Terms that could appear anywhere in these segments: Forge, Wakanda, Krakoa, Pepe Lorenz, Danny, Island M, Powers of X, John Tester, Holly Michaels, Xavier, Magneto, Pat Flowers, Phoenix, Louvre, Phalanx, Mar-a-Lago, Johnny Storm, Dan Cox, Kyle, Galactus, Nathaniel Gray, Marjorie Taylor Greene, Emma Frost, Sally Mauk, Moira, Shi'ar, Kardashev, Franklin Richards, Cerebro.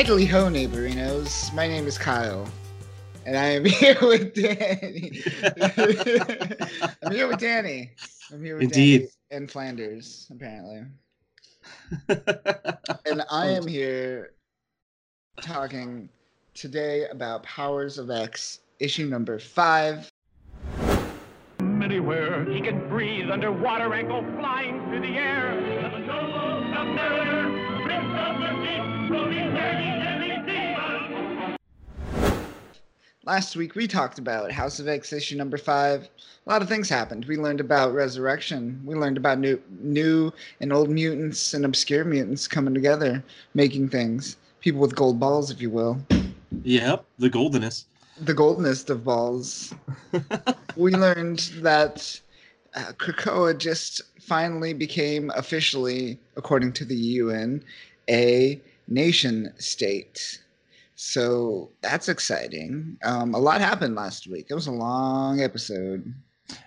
Idly ho, neighborinos. My name is Kyle, and I am here with Danny. I'm here with Danny and Flanders, apparently. And I am here talking today about Powers of X, issue number 5. Anywhere he can breathe underwater and go flying through the air. Last week we talked about House of X issue number 5. A lot of things happened. We learned about resurrection. We learned about new and old mutants and obscure mutants coming together, making things. People with gold balls, if you will. Yep, the goldenest. The goldenest of balls. We learned that Krakoa just finally became officially, according to the UN, a nation state. So that's exciting. A lot happened last week. It was a long episode.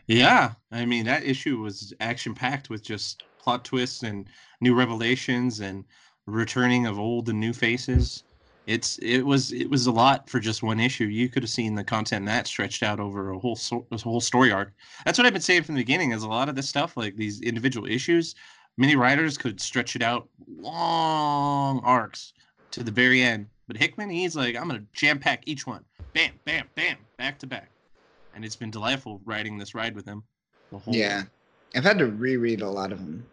Yeah, I mean, that issue was action-packed with just plot twists and new revelations and returning of old and new faces. It was a lot for just one issue. You could have seen the content that stretched out over a whole story arc. That's what I've been saying from the beginning, is a lot of this stuff, like these individual issues, many writers could stretch it out long arcs to the very end. But Hickman, he's like, I'm going to jam-pack each one. Bam, bam, bam, back to back. And it's been delightful riding this ride with him. The whole day. I've had to reread a lot of them.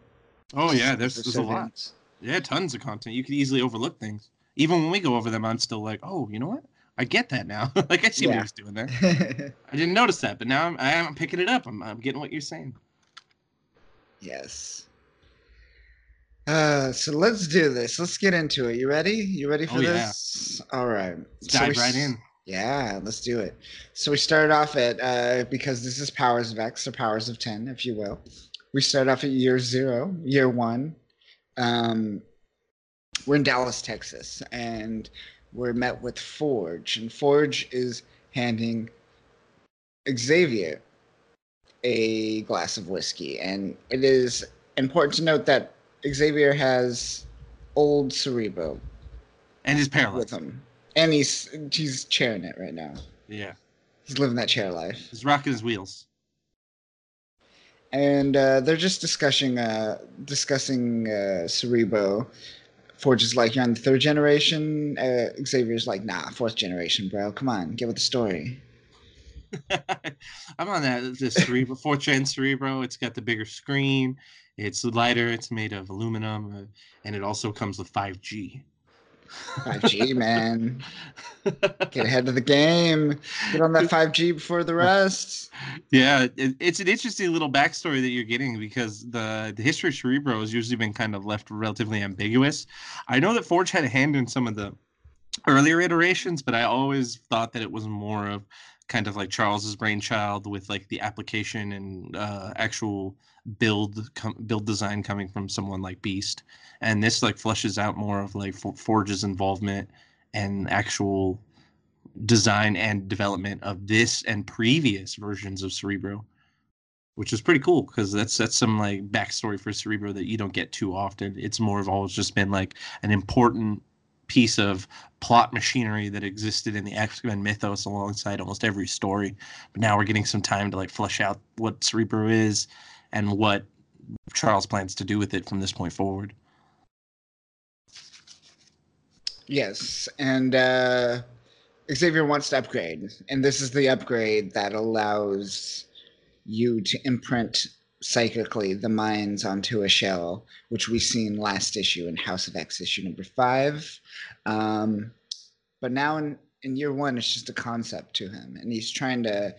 Oh, yeah, there's a lot. Yeah, tons of content. You could easily overlook things. Even when we go over them, I'm still like, oh, you know what? I get that now. Like, I see what he was doing there. I didn't notice that, but now I'm picking it up. I'm getting what you're saying. Yes. So let's do this. Let's get into it. You ready? You ready for this? Yeah. All right. Let's dive right in. Yeah, let's do it. So we started off at, because this is Powers of X, or Powers of 10, if you will. We start off at year 1. We're in Dallas, Texas, and we're met with Forge. And Forge is handing Xavier a glass of whiskey. And it is important to note that Xavier has old Cerebro. And he's paralyzed. With him. And he's chairing it right now. Yeah. He's living that chair life. He's rocking his wheels. And they're just discussing Cerebro. Forge is like, you're on the 3rd generation. Xavier's like, nah, 4th generation, bro. Come on, get with the story. I'm on this Cerebro, 4th gen Cerebro. It's got the bigger screen. It's lighter. It's made of aluminum, and it also comes with 5G. 5G, man. Get ahead of the game. Get on that 5G before the rest. Yeah, it's an interesting little backstory that you're getting, because the history of Cerebro has usually been kind of left relatively ambiguous. I know that Forge had a hand in some of the earlier iterations, but I always thought that it was more of kind of like Charles's brainchild, with like the application and actual build design coming from someone like Beast. And this like flushes out more of like Forge's involvement and actual design and development of this and previous versions of Cerebro, which is pretty cool, because that's some like backstory for Cerebro that you don't get too often. It's more of always just been like an important piece of plot machinery that existed in the X-Men mythos alongside almost every story. But now we're getting some time to like flesh out what Cerebro is and what Charles plans to do with it from this point forward. Yes, and Xavier wants to upgrade, and this is the upgrade that allows you to imprint psychically the minds onto a shell, which we seen last issue in House of X issue number 5. But now in year 1, it's just a concept to him, and he's trying to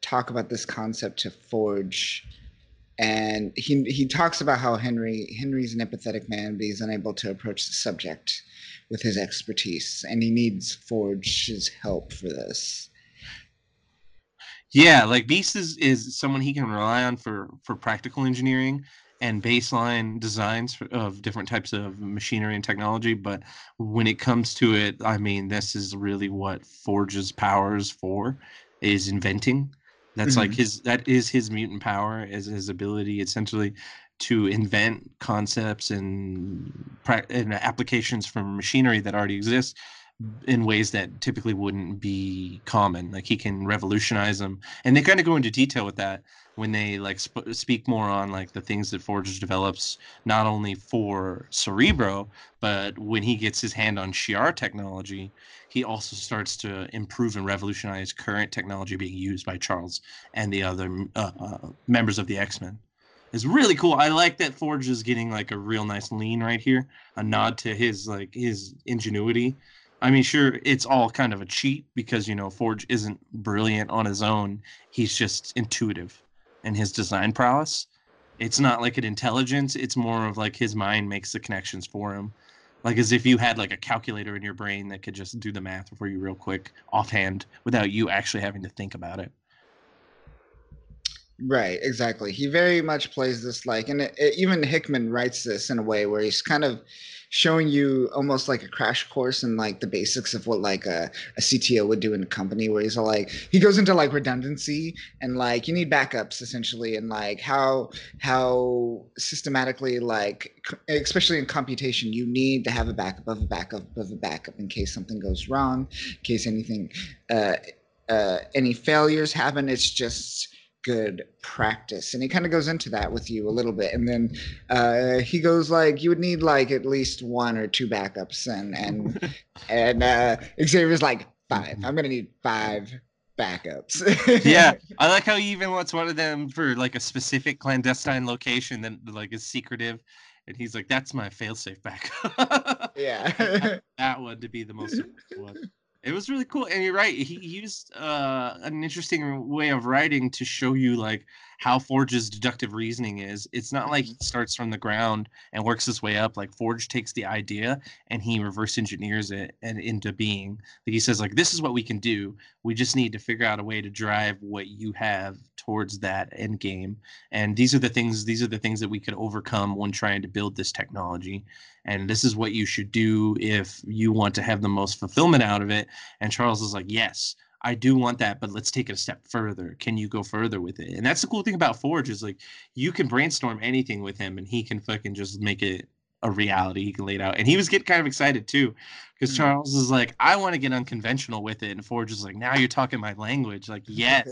talk about this concept to Forge. And he talks about how Henry's an empathetic man, but he's unable to approach the subject with his expertise, and he needs Forge's help for this. Yeah, like Beast is someone he can rely on for practical engineering and baseline designs of different types of machinery and technology. But when it comes to it, I mean, this is really what Forge's power is for, is inventing. That's like that is his mutant power, is his ability essentially to invent concepts and applications from machinery that already exists in ways that typically wouldn't be common. Like, he can revolutionize them, and they kind of go into detail with that when they like speak more on like the things that Forge develops, not only for Cerebro, but when he gets his hand on Shi'ar technology, he also starts to improve and revolutionize current technology being used by Charles and the other members of the X-Men. It's really cool. I like that Forge is getting like a real nice lean right here, a nod to his ingenuity. I mean, sure, it's all kind of a cheat because, you know, Forge isn't brilliant on his own. He's just intuitive in his design prowess. It's not like an intelligence. It's more of like his mind makes the connections for him. Like as if you had like a calculator in your brain that could just do the math for you real quick offhand without you actually having to think about it. Right, exactly. He very much plays this like, and even Hickman writes this in a way where he's kind of showing you almost like a crash course in like the basics of what like a CTO would do in a company, where he's all like, he goes into like redundancy and like you need backups essentially, and like how systematically, like especially in computation, you need to have a backup of a backup of a backup in case something goes wrong, in case anything, any failures happen. It's just good practice. And he kind of goes into that with you a little bit, and then he goes like, you would need like at least one or two backups, and Xavier's like, five. I'm gonna need five backups. Yeah, I like how he even wants one of them for like a specific clandestine location that like is secretive, and he's like, that's my failsafe backup. Yeah. that one to be the most important one. It was really cool, and you're right. He used an interesting way of writing to show you like how Forge's deductive reasoning is. It's not like he starts from the ground and works his way up. Like Forge takes the idea and he reverse engineers it and into being. Like he says, like, this is what we can do. We just need to figure out a way to drive what you have towards that end game. And these are the things that we could overcome when trying to build this technology. And this is what you should do if you want to have the most fulfillment out of it. And Charles is like, yes, I do want that, but let's take it a step further. Can you go further with it? And that's the cool thing about Forge is like, you can brainstorm anything with him and he can fucking just make it a reality. He can lay it out. And he was getting kind of excited too, because Charles is like, I want to get unconventional with it. And Forge is like, now you're talking my language. Like, yes,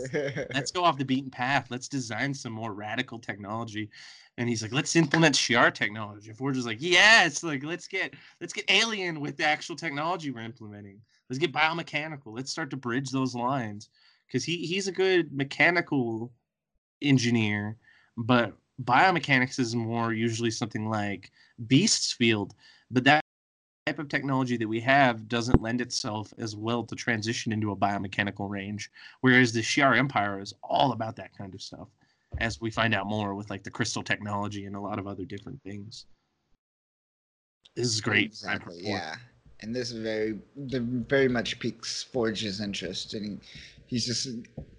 let's go off the beaten path. Let's design some more radical technology. And he's like, let's implement Shi'ar technology. Forge is like, yes, like let's get alien with the actual technology we're implementing. Let's get biomechanical. Let's start to bridge those lines. Because he's a good mechanical engineer, but biomechanics is more usually something like Beast's field. But that type of technology that we have doesn't lend itself as well to transition into a biomechanical range. Whereas the Shi'ar Empire is all about that kind of stuff, as we find out more with like the crystal technology and a lot of other different things. This is great. Exactly, yeah. And this very much piques Forge's interest, and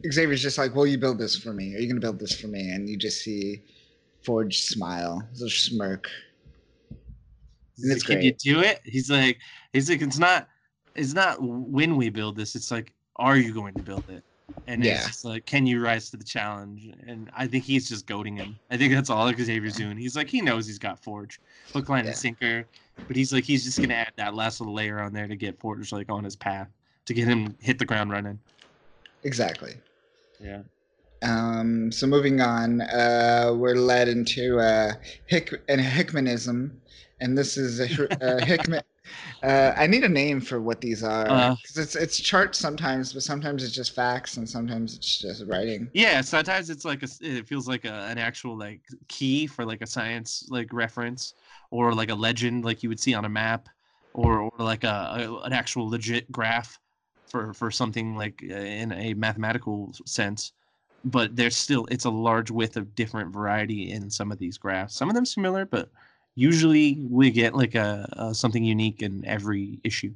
Xavier's just like, will you build this for me? Are you gonna build this for me? And you just see Forge smile, little smirk. And it's great. Can you do it? He's like, it's not when we build this, it's like, are you going to build it? And yeah, it's just like, can you rise to the challenge? And I think he's just goading him. I think that's all Xavier's doing. He's like, he knows he's got Forge, hook, line, and sinker. But he's like, he's just going to add that last little layer on there to get Forge like on his path, to get him hit the ground running. Exactly. Yeah. So moving on, we're led into Hickmanism. And this is Hickman. I need a name for what these are, because it's charts sometimes, but sometimes it's just facts, and sometimes it's just writing. Yeah, sometimes it's like it feels like an actual like key for like a science like reference, or like a legend like you would see on a map, or like an actual legit graph for something like in a mathematical sense. But there's still, it's a large width of different variety in some of these graphs. Some of them similar, but usually we get like a something unique in every issue.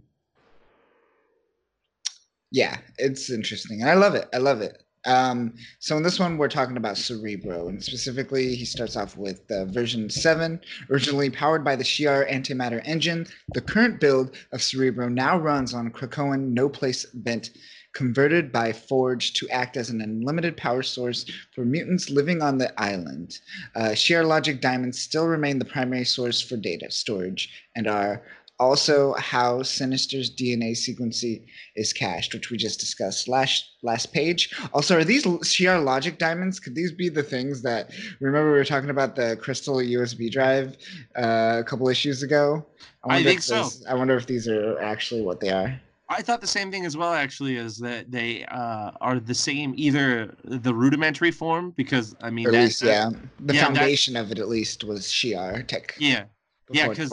Yeah, it's interesting. And I love it. So in this one, we're talking about Cerebro. And specifically, he starts off with version 7, originally powered by the Shi'ar antimatter engine. The current build of Cerebro now runs on Krakoan no-place vent converted by Forge to act as an unlimited power source for mutants living on the island. Shi'ar logic diamonds still remain the primary source for data storage and are also how Sinister's DNA sequencing is cached, which we just discussed last page. Also, are these Shi'ar logic diamonds? Could these be the things that, remember we were talking about the crystal USB drive a couple issues ago? I think so. I wonder if these are actually what they are. I thought the same thing as well, actually, is that they are the same, either the rudimentary form, because, I mean, that's... yeah, the foundation of it, at least, was Shi'ar tech. Yeah, because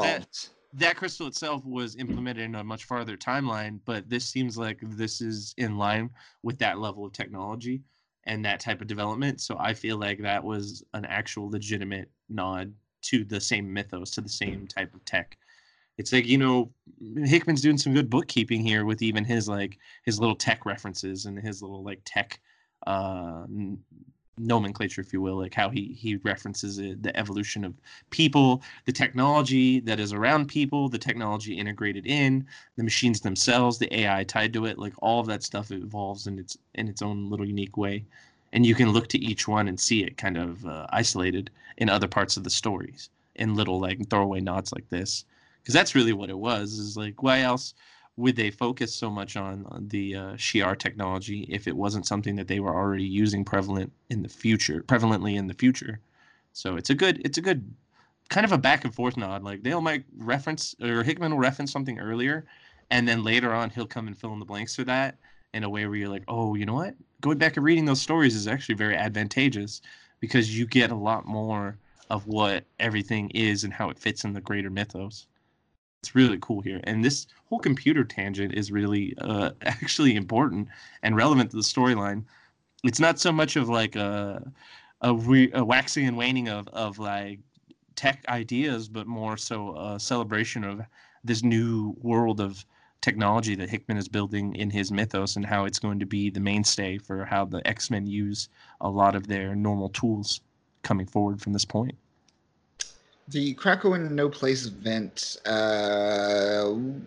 that crystal itself was implemented in a much farther timeline, but this seems like this is in line with that level of technology and that type of development. So I feel like that was an actual legitimate nod to the same mythos, to the same type of tech. It's like, you know, Hickman's doing some good bookkeeping here with even his his little tech references and his little tech nomenclature, if you will, how he references it, the evolution of people, the technology that is around people, the technology integrated in, the machines themselves, the AI tied to it, all of that stuff evolves in its own little unique way. And you can look to each one and see it kind of isolated in other parts of the stories in little throwaway nods like this. Because that's really what it was, is why else would they focus so much on the Shi'ar technology if it wasn't something that they were already using prevalently in the future? So it's a good kind of a back and forth nod. Hickman will reference something earlier, and then later on he'll come and fill in the blanks for that in a way where you're like, oh, you know what? Going back and reading those stories is actually very advantageous because you get a lot more of what everything is and how it fits in the greater mythos. It's really cool here. And this whole computer tangent is really actually important and relevant to the storyline. It's not so much of a waxing and waning of tech ideas, but more so a celebration of this new world of technology that Hickman is building in his mythos and how it's going to be the mainstay for how the X-Men use a lot of their normal tools coming forward from this point. The Krakoa in the No Place event, they don't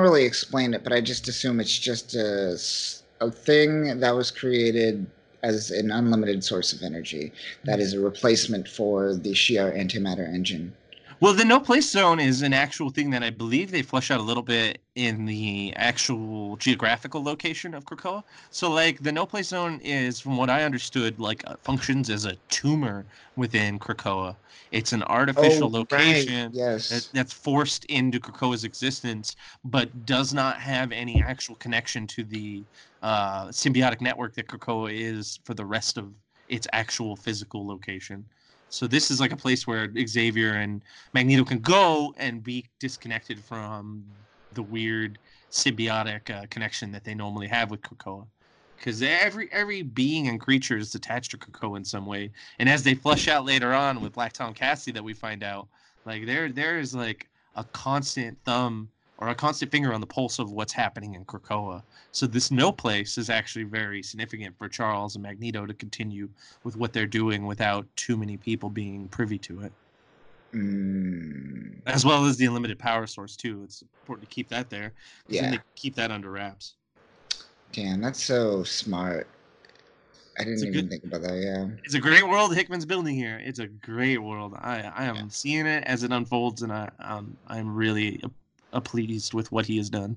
really explain it, but I just assume it's just a thing that was created as an unlimited source of energy. That is a replacement for the Shi'ar antimatter engine. Well, the No Place Zone is an actual thing that I believe they flesh out a little bit in the actual geographical location of Krakoa. So, the No Place Zone is, from what I understood, functions as a tumor within Krakoa. It's an artificial location that's forced into Krakoa's existence, but does not have any actual connection to the symbiotic network that Krakoa is for the rest of its actual physical location. So this is a place where Xavier and Magneto can go and be disconnected from the weird symbiotic connection that they normally have with Krakoa. Because every being and creature is attached to Krakoa in some way. And as they flesh out later on with Black Tom Cassidy that we find out, there is a constant thumb or a constant finger on the pulse of what's happening in Krakoa. So this No Place is actually very significant for Charles and Magneto to continue with what they're doing without too many people being privy to it. Mm. As well as the unlimited power source, too. It's important to keep that there. Yeah. They keep that under wraps. Damn, that's so smart. I didn't even think about that, yeah. It's a great world Hickman's building here. It's a great world. I am seeing it as it unfolds, and I'm really... pleased with what he has done.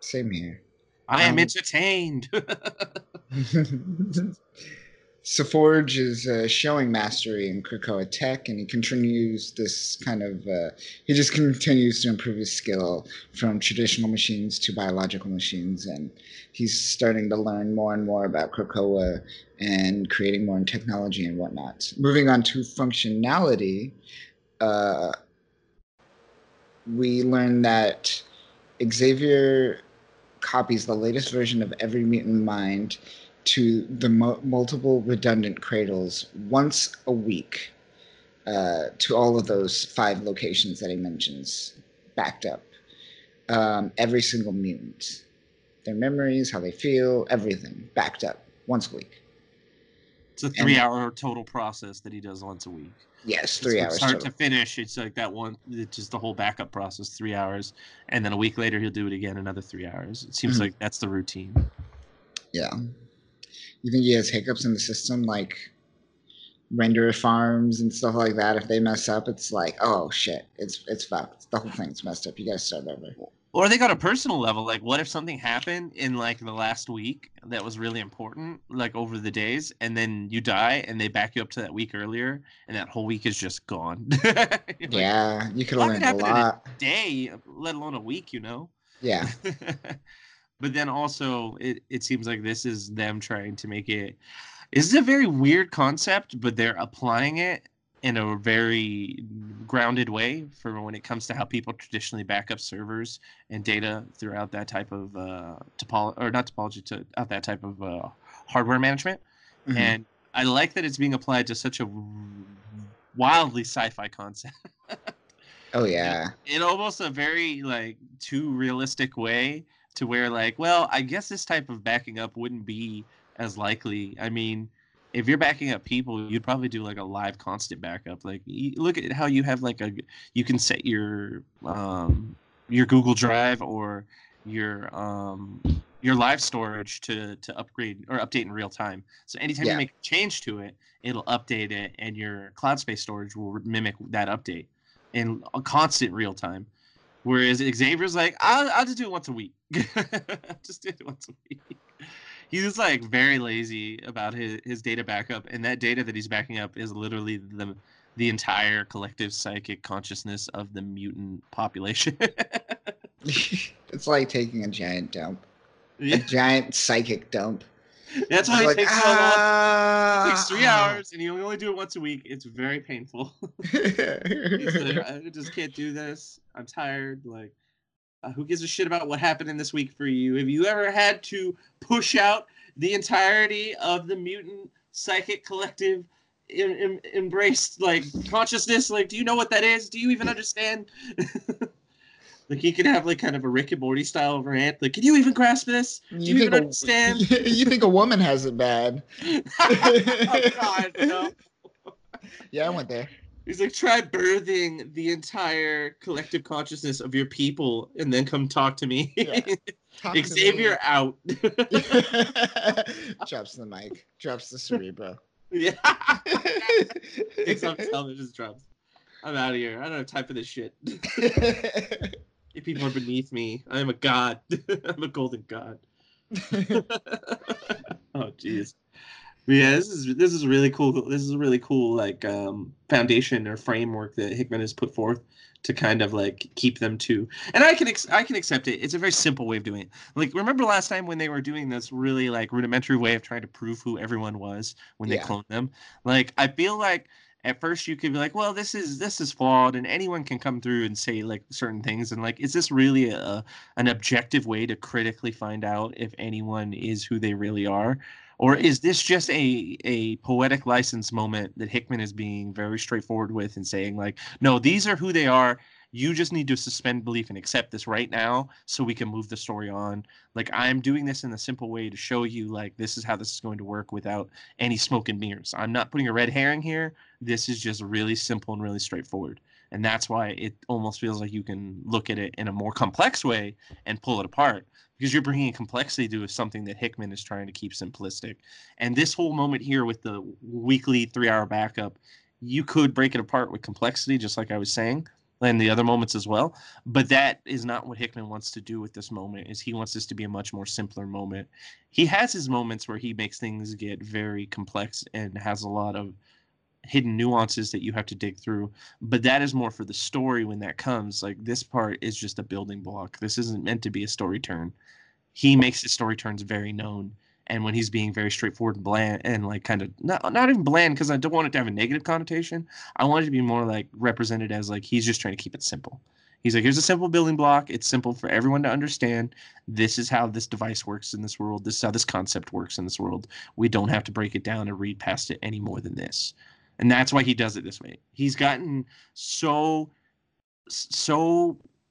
Same here. I am entertained. So Forge is showing mastery in Krakoa tech, and he continues this kind of... he just continues to improve his skill from traditional machines to biological machines, and he's starting to learn more and more about Krakoa and creating more in technology and whatnot. Moving on to functionality... we learn that Xavier copies the latest version of every mutant mind to the multiple redundant cradles once a week to all of those 5 locations that he mentions, backed up. Every single mutant. Their memories, how they feel, everything, backed up once a week. It's a three-hour total process that he does once a week. Yes, 3 hours. From start to finish, it's like that one. It's just the whole backup process, 3 hours, and then a week later he'll do it again, another 3 hours. It seems like that's the routine. Yeah. You think he has hiccups in the system, like render farms and stuff like that? If they mess up, it's like, oh shit, it's fucked. The whole thing's messed up. You gotta start over. Or they got a personal level. Like, what if something happened in, like, the last week that was really important, like, over the days, and then you die, and they back you up to that week earlier, and that whole week is just gone. Yeah, like, you could learn a lot. In a day, let alone a week, you know? Yeah. But then also, it seems like this is them trying to make it... This is a very weird concept, but they're applying it in a very grounded way for when it comes to how people traditionally back up servers and data throughout that type of hardware management. Mm-hmm. And I like that it's being applied to such a wildly sci-fi concept. Oh yeah. In almost a very like too realistic way to where like, well, I guess this type of backing up wouldn't be as likely. I mean, if you're backing up people, you'd probably do like a live constant backup. Like, look at how you have like you can set your Google Drive or your live storage to upgrade or update in real time. So anytime you make a change to it, it'll update it, and your cloud space storage will mimic that update in a constant real time. Whereas Xavier's like, I'll just do it once a week. Just do it once a week. He's like very lazy about his data backup, and that data that he's backing up is literally the entire collective psychic consciousness of the mutant population. It's like taking a giant dump. Yeah. A giant psychic dump. That's why it takes so long. It takes 3 hours, and you only do it once a week. It's very painful. I just can't do this. I'm tired. Like, who gives a shit about what happened in this week for you? Have you ever had to push out the entirety of the mutant psychic collective embraced like consciousness? Like, do you know what that is? Do you even understand? Like, you could have like kind of a Rick and Morty style of rant. Like, can you even grasp this? Do you even understand? You think a woman has it bad? Oh God, no. Yeah, I went there. He's like, try birthing the entire collective consciousness of your people and then come talk to me. Yeah. Talk Xavier to me. Out. Drops the mic. Drops the Cerebro. Yeah. It's on television, just drops. I'm out of here. I don't have time for this shit. You people are beneath me. I am a god. I'm a golden god. Oh, jeez. Yeah, this is really cool. This is a really cool like foundation or framework that Hickman has put forth to kind of like keep them to. And I can accept it. It's a very simple way of doing it. Like, remember last time when they were doing this really like rudimentary way of trying to prove who everyone was when they cloned them? Like, I feel like at first you could be like, well, this is flawed, and anyone can come through and say like certain things, and like, is this really an objective way to critically find out if anyone is who they really are? Or is this just a poetic license moment that Hickman is being very straightforward with and saying, like, no, these are who they are. You just need to suspend belief and accept this right now so we can move the story on. Like, I'm doing this in a simple way to show you, like, this is how this is going to work without any smoke and mirrors. I'm not putting a red herring here. This is just really simple and really straightforward. And that's why it almost feels like you can look at it in a more complex way and pull it apart. Because you're bringing complexity to something that Hickman is trying to keep simplistic. And this whole moment here with the weekly 3-hour backup, you could break it apart with complexity, just like I was saying, and the other moments as well. But that is not what Hickman wants to do with this moment, is he wants this to be a much more simpler moment. He has his moments where he makes things get very complex and has a lot of hidden nuances that you have to dig through, but that is more for the story when that comes. Like, this part is just a building block. This isn't meant to be a story turn. He makes his story turns very known, and when he's being very straightforward and bland and like kind of not even bland, because I don't want it to have a negative connotation. I want it to be more like represented as like he's just trying to keep it simple. He's like, here's a simple building block. It's simple for everyone to understand. This is how this device works in this world. This is how this concept works in this world. We don't have to break it down and read past it any more than this. And that's why he does it this way. He's gotten so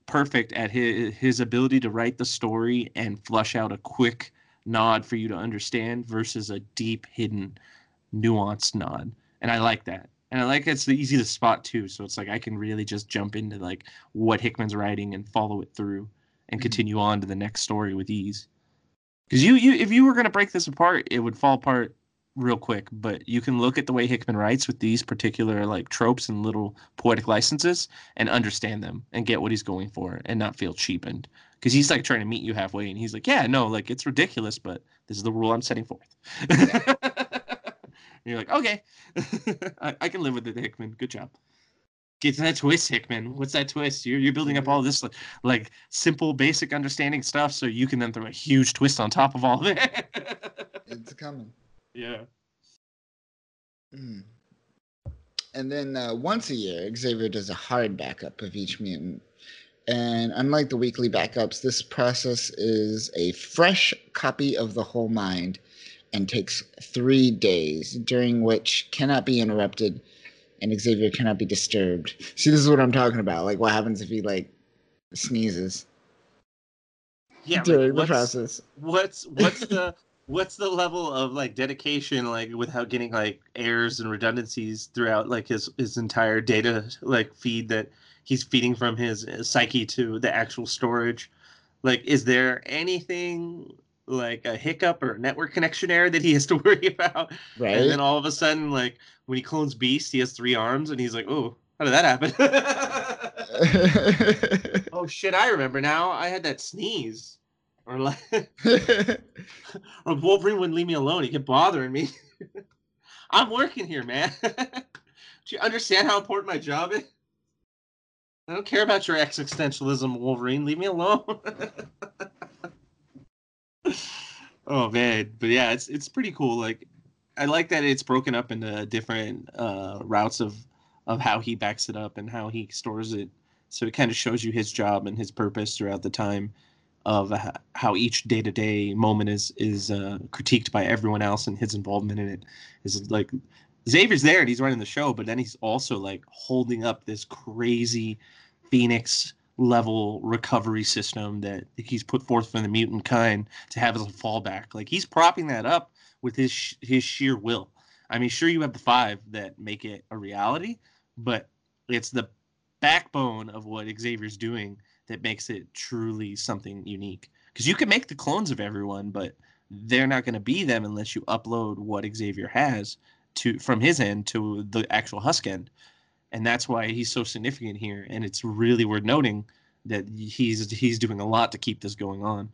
perfect at his ability to write the story and flush out a quick nod for you to understand versus a deep hidden nuanced nod, and I like that. And I like it's the easy to spot too, so it's like I can really just jump into like what Hickman's writing and follow it through and continue on to the next story with ease. Because you if you were going to break this apart, it would fall apart real quick. But you can look at the way Hickman writes with these particular like tropes and little poetic licenses and understand them and get what he's going for and not feel cheapened. Because he's like trying to meet you halfway, and he's like, yeah, no, like it's ridiculous, but this is the rule I'm setting forth. Yeah. And you're like, okay, I can live with it, Hickman. Good job. Get to that twist, Hickman. What's that twist? You're building up all this like simple, basic understanding stuff, so you can then throw a huge twist on top of all that. It's coming. Yeah. Mm. And then once a year, Xavier does a hard backup of each mutant. And unlike the weekly backups, this process is a fresh copy of the whole mind and takes 3 days, during which cannot be interrupted and Xavier cannot be disturbed. See, this is what I'm talking about. Like, what happens if he, like, sneezes? Yeah, during the process. What's the level of, like, dedication, like, without getting, like, errors and redundancies throughout, like, his entire data, like, feed that he's feeding from his psyche to the actual storage? Like, is there anything like a hiccup or a network connection error that he has to worry about? Right. And then all of a sudden, like, when he clones Beast, he has 3 arms, and he's like, oh, how did that happen? Oh, shit, I remember now. I had that sneeze. Or, like, or Wolverine wouldn't leave me alone. He kept bothering me. I'm working here, man. Do you understand how important my job is? I don't care about your existentialism, Wolverine. Leave me alone. Oh man, but yeah, it's pretty cool. Like, I like that it's broken up into different routes of how he backs it up and how he stores it. So it kind of shows you his job and his purpose throughout the time of how each day-to-day moment is critiqued by everyone else, and his involvement in it is like Xavier's there and he's running the show, but then he's also like holding up this crazy Phoenix level recovery system that he's put forth for the mutant kind to have as a fallback. Like, he's propping that up with his sheer will. I mean, sure, you have the 5 that make it a reality, but it's the backbone of what Xavier's doing that makes it truly something unique. Because you can make the clones of everyone, but they're not going to be them unless you upload what Xavier has to from his end to the actual Husk end. And that's why he's so significant here. And it's really worth noting that he's doing a lot to keep this going on.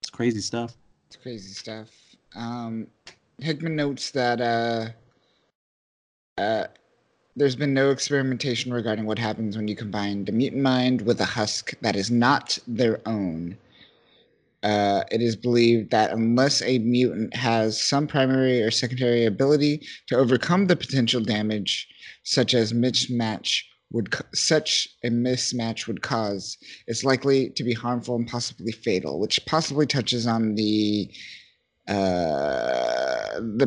It's crazy stuff. It's crazy stuff. Hickman notes that there's been no experimentation regarding what happens when you combine the mutant mind with a husk that is not their own. It is believed that unless a mutant has some primary or secondary ability to overcome the potential damage, such a mismatch would cause, it's likely to be harmful and possibly fatal, which possibly touches on the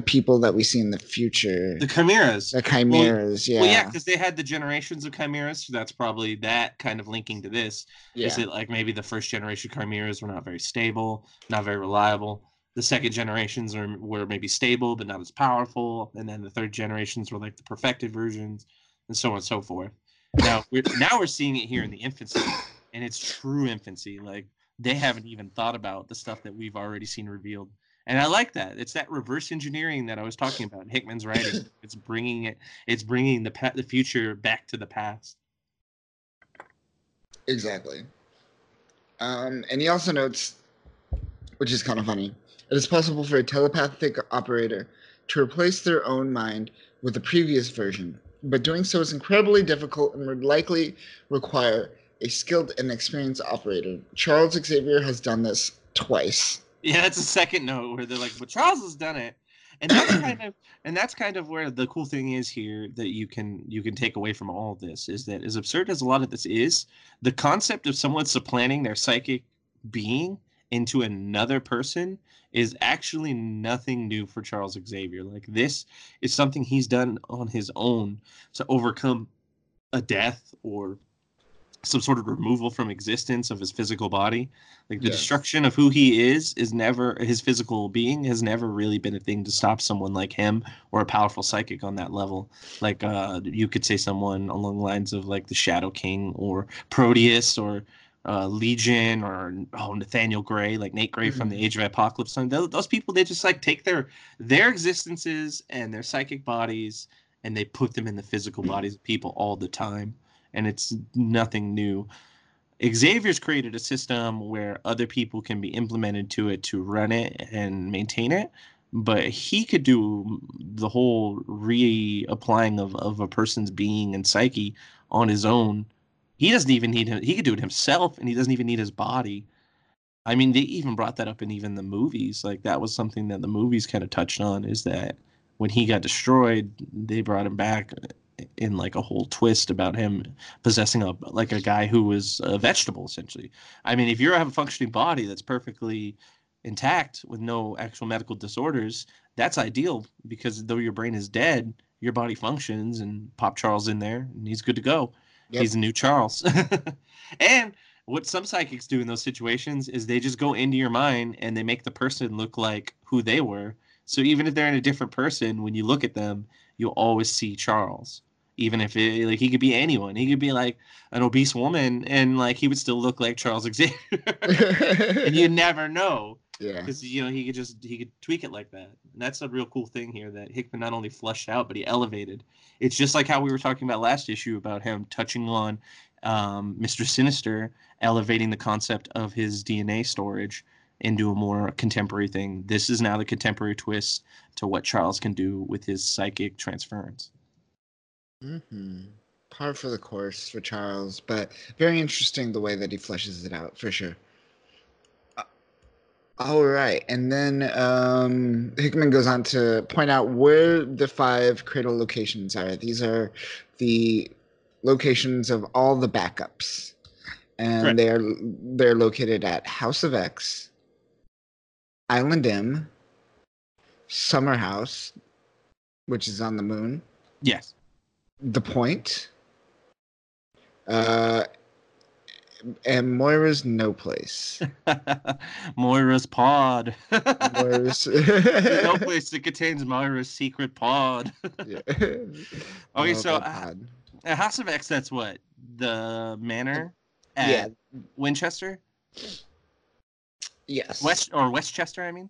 people that we see in the future. The chimeras. The chimeras, well, yeah. Well, yeah, because they had the generations of chimeras, so that's probably that kind of linking to this. Yeah. Is it like maybe the first generation chimeras were not very stable, not very reliable? The second generations were maybe stable, but not as powerful. And then the third generations were like the perfected versions, and so on and so forth. Now, we're seeing it here in the infancy, and it's true infancy. Like, they haven't even thought about the stuff that we've already seen revealed. And I like that. It's that reverse engineering that I was talking about. Hickman's writing. It's bringing the future back to the past. Exactly. And he also notes, which is kind of funny, it is possible for a telepathic operator to replace their own mind with the previous version, but doing so is incredibly difficult and would likely require a skilled and experienced operator. Charles Xavier has done this twice. Yeah, that's a second note where they're like, "But Charles has done it," and that's kind of where the cool thing is here that you can take away from all of this is that, as absurd as a lot of this is, the concept of someone supplanting their psychic being into another person is actually nothing new for Charles Xavier. Like, this is something he's done on his own to overcome a death or some sort of removal from existence of his physical body. Like the destruction of who he is never, his physical being has never really been a thing to stop someone like him or a powerful psychic on that level. Like you could say someone along the lines of like the Shadow King or Proteus or Legion or Nathaniel Gray, like Nate Gray from the Age of Apocalypse. And those people, they just like take their existences and their psychic bodies and they put them in the physical bodies of people all the time. And it's nothing new. Xavier's created a system where other people can be implemented to it to run it and maintain it. But he could do the whole reapplying of a person's being and psyche on his own. He doesn't even need him. He could do it himself, and he doesn't even need his body. I mean, they even brought that up in even the movies. Like, that was something that the movies kind of touched on, is that when he got destroyed, they brought him back in like a whole twist about him possessing a guy who was a vegetable, essentially. I mean, if you have a functioning body that's perfectly intact with no actual medical disorders, that's ideal, because though your brain is dead, your body functions, and pop Charles in there, and he's good to go. Yep. He's a new Charles. And what some psychics do in those situations is they just go into your mind and they make the person look like who they were. So even if they're in a different person, when you look at them, you'll always see Charles. Even if it, like, he could be anyone. He could be like an obese woman, and like he would still look like Charles Xavier. And you never know. Yeah. Because, you know, he could tweak it like that. And that's a real cool thing here that Hickman not only flushed out, but he elevated. It's just like how we were talking about last issue about him touching on Mr. Sinister, elevating the concept of his DNA storage into a more contemporary thing. This is now the contemporary twist to what Charles can do with his psychic transference. Par for the course for Charles, but very interesting the way that he fleshes it out, for sure. All right, and then Hickman goes on to point out where the 5 cradle locations are. These are the locations of all the backups, and right. they're located at House of X, Island M, Summer House, which is on the moon. Yes. The Point, and Moira's no place. Moira's pod. Moira's no place that contains Moira's secret pod. Yeah. Okay, so House of X, that's what? The manor at Winchester? Yes. Westchester, I mean.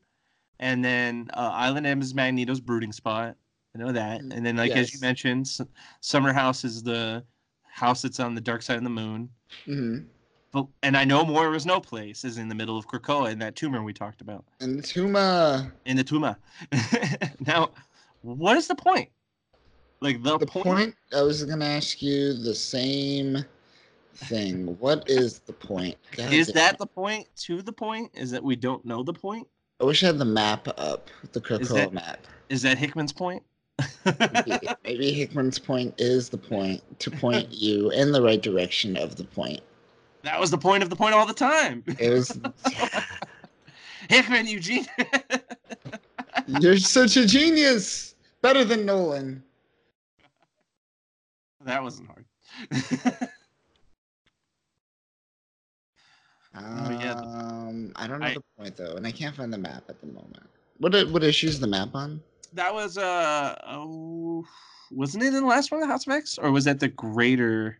And then Island M is Magneto's brooding spot. I know that. And then, like, as you mentioned, Summer House is the house that's on the dark side of the moon. Mm-hmm. And I know Moira's no place is in the middle of Krakoa in that tumor we talked about. In the tumor. Now, what is the point? Like, the point? I was going to ask you the same thing. What is the point? God is that the point to the point? Is that we don't know the point? I wish I had the map up, the Krakoa map. Is that Hickman's point? Maybe Hickman's point is the point to point you in the right direction of the point. That was the point of the point all the time. It was Hickman, Eugene. You're such a genius. Better than Nolan. That wasn't hard. I don't know the point though, and I can't find the map at the moment. What issues the map on? That was wasn't it in the last one of the House of X, or was that the greater?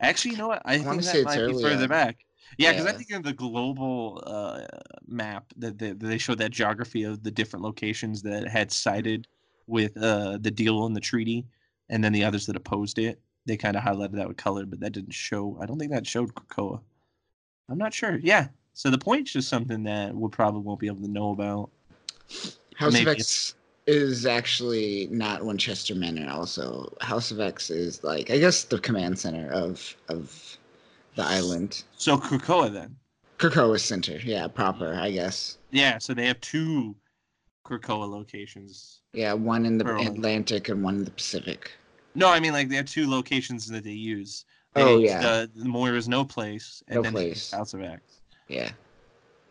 Actually, you know what? I think that might be further back. Yeah, because I think in the global map that they showed that geography of the different locations that had sided with the deal and the treaty, and then the others that opposed it. They kind of highlighted that with color, but that didn't show. I don't think that showed Krakoa. I'm not sure. Yeah. So the point's just something that we probably won't be able to know about. House of X is actually not Winchester Manor. Also, House of X is like, I guess, the command center of the island. So Krakoa then. Krakoa Center, yeah, proper, I guess. Yeah. So they have 2 Krakoa locations. Yeah, one in the Atlantic and one in the Pacific. No, I mean, like, they have 2 locations that they use. The Moira's no place, and then House of X. Yeah.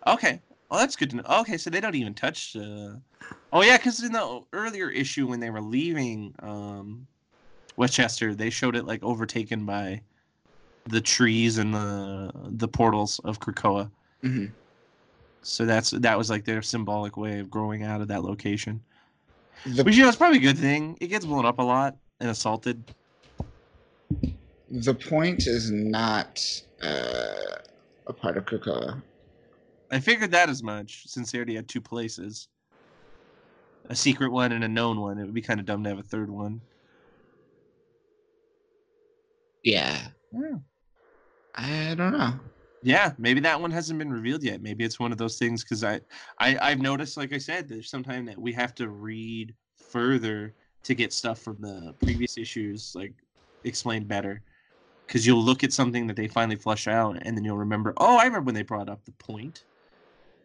Okay. Well, that's good to know. Okay, so they don't even touch. Because in the earlier issue when they were leaving Westchester, they showed it like overtaken by the trees and the portals of Krakoa. Mm-hmm. So that was like their symbolic way of growing out of that location. Which, you know, it's probably a good thing. It gets blown up a lot and assaulted. The point is not a part of Krakoa. I figured that as much, since they already had two places. A secret one and a known one. It would be kind of dumb to have a third one. Yeah. I don't know. Yeah, maybe that one hasn't been revealed yet. Maybe it's one of those things, because I've noticed, like I said, there's sometimes that we have to read further to get stuff from the previous issues, like, explained better. Because you'll look at something that they finally flush out, and then you'll remember, oh, I remember when they brought up the point.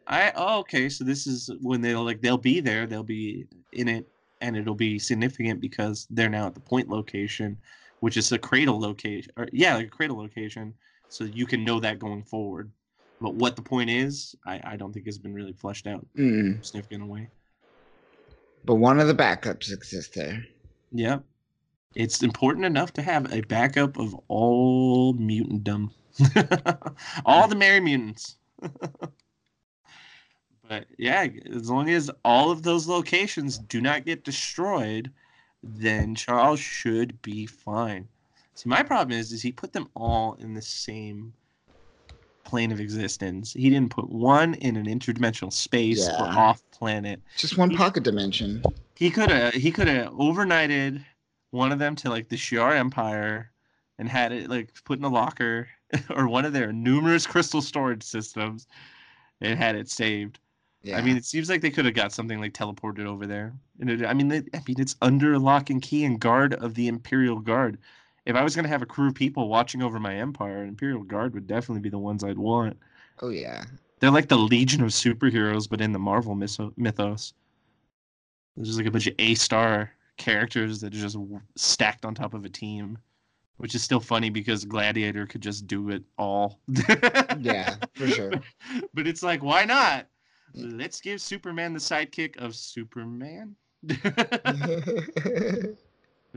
Okay, so this is when they'll be there, they'll be in it, and it'll be significant because they're now at the point location, which is a cradle location, a cradle location, so you can know that going forward. But what the point is, I don't think has been really fleshed out in a significant way. But one of the backups exists there. Yeah. It's important enough to have a backup of all mutantdom. All the merry mutants. But yeah, as long as all of those locations do not get destroyed, then Charles should be fine. See, my problem is he put them all in the same plane of existence. He didn't put one in an interdimensional space or off planet. Just one pocket dimension. He could have overnighted one of them to like the Shi'ar Empire and had it like put in a locker or one of their numerous crystal storage systems and had it saved. Yeah. I mean, it seems like they could have got something like teleported over there. And it's under lock and key and guard of the Imperial Guard. If I was going to have a crew of people watching over my empire, Imperial Guard would definitely be the ones I'd want. Oh, yeah. They're like the Legion of Superheroes, but in the Marvel mythos. There's just like a bunch of A-star characters that are just stacked on top of a team, which is still funny because Gladiator could just do it all. Yeah, for sure. But it's like, why not? Let's give Superman the sidekick of Superman.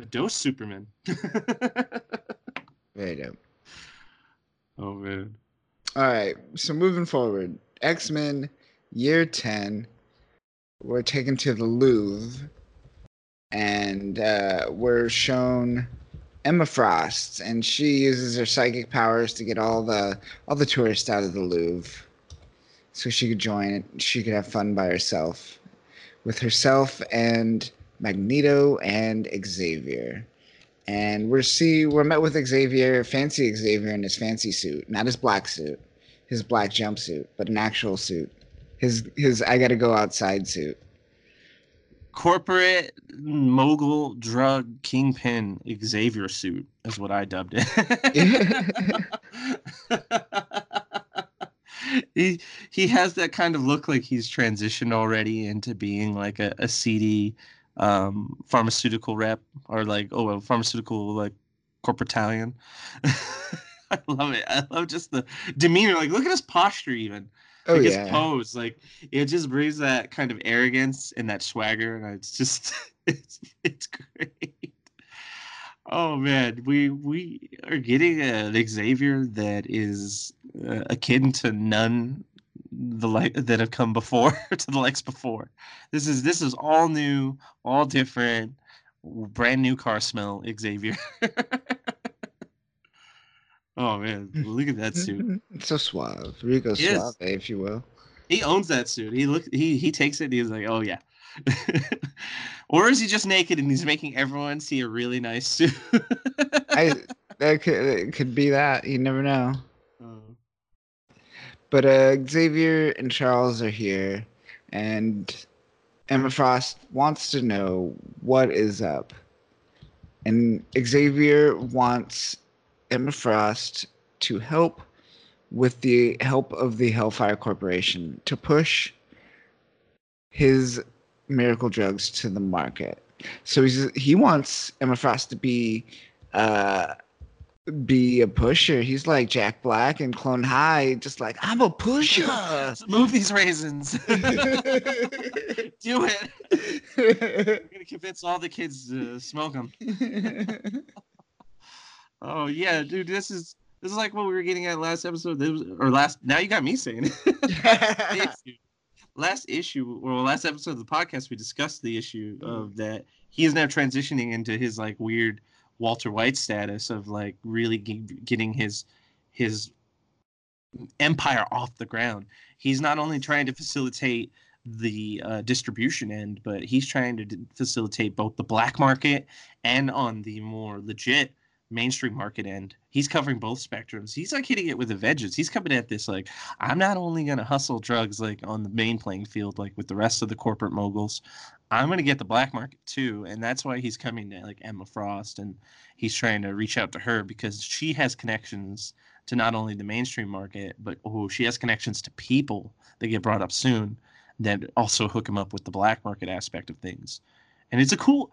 Dose Superman. Very dope. Oh, man. All right, so moving forward. X-Men, year 10. We're taken to the Louvre. And we're shown Emma Frost. And she uses her psychic powers to get all the tourists out of the Louvre. So she could join it. She could have fun by herself. With herself and Magneto and Xavier. And we're met with Xavier, fancy Xavier in his fancy suit. Not his black suit. His black jumpsuit. But an actual suit. His I gotta go outside suit. Corporate mogul drug kingpin Xavier suit is what I dubbed it. He has that kind of look like he's transitioned already into being like a seedy pharmaceutical rep or like a pharmaceutical like corporatalian. I love it. I love just the demeanor. Like look at his posture even. Oh, like his pose. Like it just brings that kind of arrogance and that swagger, and it's just it's great. Oh man, we are getting an Xavier that is akin to none the like that have come before to the likes before. This is all new, all different, brand new car smell Xavier. Oh man, look at that suit. It's so suave, Rico suave, if you will. He owns that suit. He takes it. And he's like, oh yeah. Or is he just naked and he's making everyone see a really nice suit? It could be that. You never know. But Xavier and Charles are here, and Emma Frost wants to know what is up. And Xavier wants Emma Frost to help with the help of the Hellfire Corporation to push his miracle drugs to the market. So he wants Emma Frost to be a pusher. He's like Jack Black and Clone High, just like, I'm a pusher. Move these raisins. Do it. I'm going to convince all the kids to smoke them. Oh yeah, dude, this is This is like what we were getting at last episode, now you got me saying it. Last episode of the podcast, we discussed the issue of that he is now transitioning into his like weird Walter White status of like really getting his empire off the ground. He's not only trying to facilitate the distribution end, but he's trying to facilitate both the black market and on the more legit mainstream market end. He's covering both spectrums. He's like hitting it with the veggies. He's coming at this like, I'm not only going to hustle drugs like on the main playing field, like with the rest of the corporate moguls, I'm going to get the black market too. And that's why he's coming to like Emma Frost, and he's trying to reach out to her because she has connections to not only the mainstream market, but she has connections to people that get brought up soon that also hook him up with the black market aspect of things. And it's a cool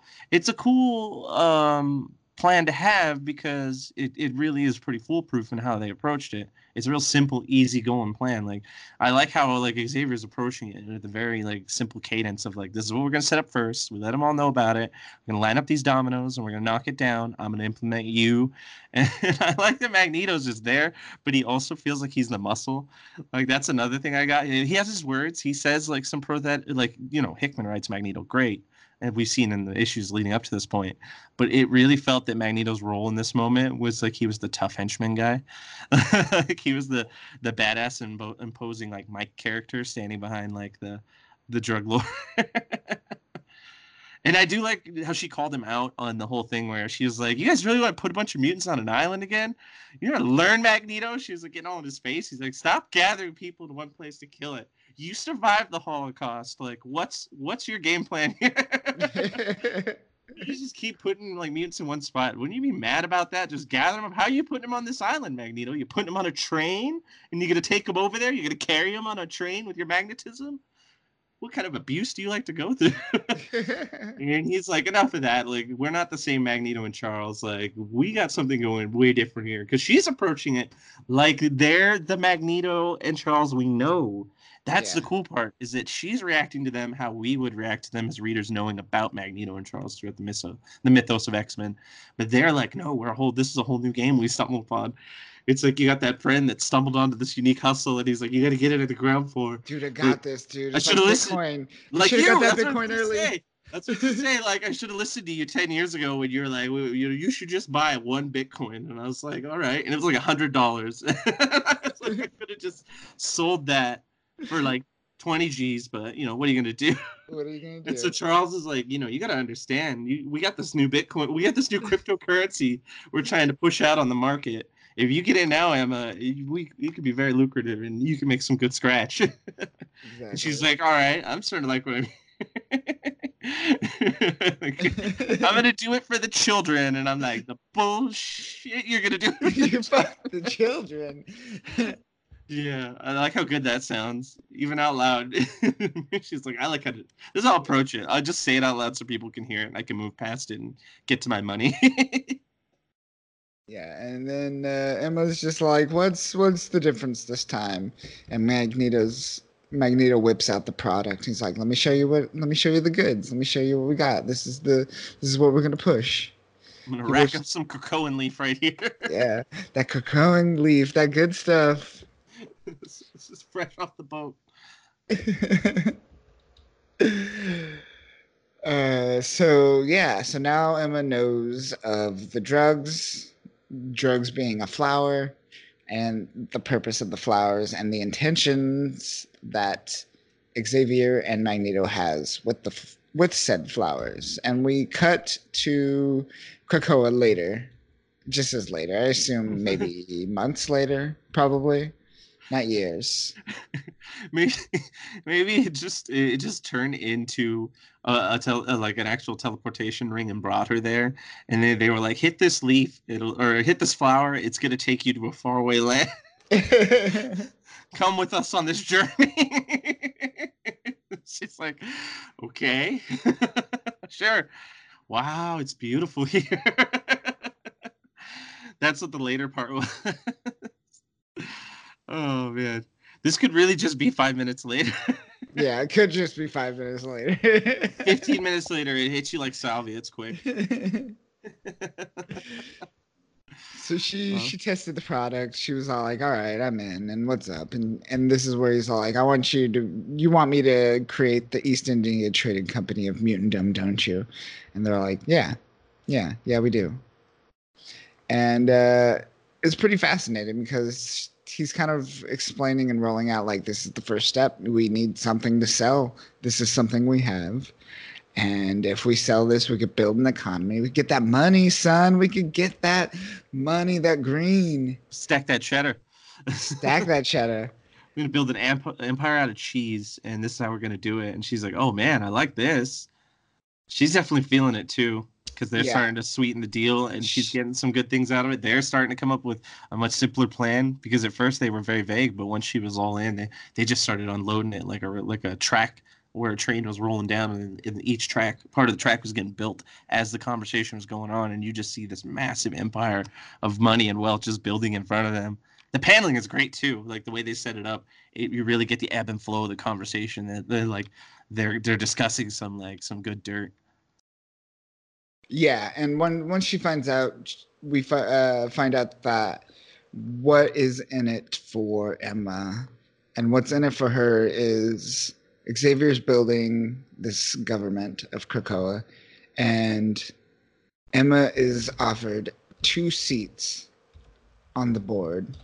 plan to have, because it really is pretty foolproof in how they approached it. It's a real simple, easygoing plan. Like, I like how like Xavier's approaching it at the very like simple cadence of like, this is what we're gonna set up first. We let them all know about it. We're gonna line up these dominoes and we're gonna knock it down. I'm gonna implement you. And I like that Magneto's just there, but he also feels like he's the muscle. Like, that's another thing I got. He has his words. He says like some Hickman writes Magneto great, and we've seen in the issues leading up to this point, but it really felt that Magneto's role in this moment was like he was the tough henchman guy. Like he was the badass imposing like Mike character standing behind like the drug lord. And I do like how she called him out on the whole thing where she was like, you guys really want to put a bunch of mutants on an island again? You're going to learn, Magneto? She was like getting all in his face. He's like, stop gathering people to one place to kill it. You survived the Holocaust. Like, what's your game plan here? You just keep putting like mutants in one spot. Wouldn't you be mad about that? Just gather them up. How are you putting them on this island, Magneto? You're putting them on a train? And you're going to take them over there? You're going to carry them on a train with your magnetism? What kind of abuse do you like to go through? And he's like, enough of that. Like, we're not the same Magneto and Charles. Like, we got something going way different here. Because she's approaching it like they're the Magneto and Charles we know. That's the cool part, is that she's reacting to them how we would react to them as readers knowing about Magneto and Charles throughout the mythos of X-Men. But they're like, no, this is a whole new game we stumbled upon. It's like you got that friend that stumbled onto this unique hustle, and he's like, you got to get it at the ground floor. Dude, I got this, dude. I should have listened. Like, you got that Bitcoin early. That's what you say. Like, I should have listened to you 10 years ago when you were like, you should just buy one Bitcoin. And I was like, all right. And it was like $100. I was like, I could have just sold that for like 20 G's, but what are you gonna do? What are you gonna do? And so Charles is like, you gotta understand, we got this new Bitcoin, we got this new cryptocurrency we're trying to push out on the market. If you get in now, Emma, you could be very lucrative and you can make some good scratch. Exactly. And she's like, all right, I'm starting to like what I'm I'm gonna do it for the children. And I'm like, the bullshit you're gonna do it for you fuck the children. Yeah, I like how good that sounds, even out loud. She's like, I like how to... This is how I'll approach it. I'll just say it out loud so people can hear it and I can move past it and get to my money. Yeah, and then Emma's just like, what's the difference this time? And Magneto whips out the product. He's like, let me show you the goods. Let me show you what we got. This is what we're going to push. I'm going to rack up some Krakoan leaf right here. Yeah, that Krakoan leaf, that good stuff. This is fresh off the boat. So now Emma knows of the drugs being a flower, and the purpose of the flowers and the intentions that Xavier and Magneto has with said flowers. And we cut to Krakoa later, just as later. I assume maybe months later, probably. Not years. Maybe it just turned into an actual teleportation ring and brought her there. And they were like, hit this leaf, hit this flower. It's gonna take you to a faraway land. Come with us on this journey. She's like, okay, sure. Wow, it's beautiful here. That's what the later part was. Oh, man. This could really just be 5 minutes later. Yeah, it could just be 5 minutes later. 15 minutes later, it hits you like salvia. It's quick. So she tested the product. She was all like, all right, I'm in. And what's up? And this is where he's all like, I want you to, you want me to create the East India Trading Company of Mutantdom, don't you? And they're like, yeah, we do. And it's pretty fascinating because he's kind of explaining and rolling out like, this is the first step. We need something to sell. This is something we have. And if we sell this, we could build an economy. We get that money, son. We could get that money, that green. Stack that cheddar. Stack that cheddar. We're going to build an empire out of cheese, and this is how we're going to do it. And she's like, oh, man, I like this. She's definitely feeling it, too, because they're starting to sweeten the deal, and she's getting some good things out of it. They're starting to come up with a much simpler plan, because at first they were very vague, but once she was all in, they just started unloading it like a track where a train was rolling down, and each track, part of the track was getting built as the conversation was going on, and you just see this massive empire of money and wealth just building in front of them. The paneling is great too, like the way they set it up. You really get the ebb and flow of the conversation. They're discussing some good dirt. Yeah, and once she finds out, we find out that what is in it for Emma, and what's in it for her is Xavier's building this government of Krakoa, and Emma is offered 2 seats on the board.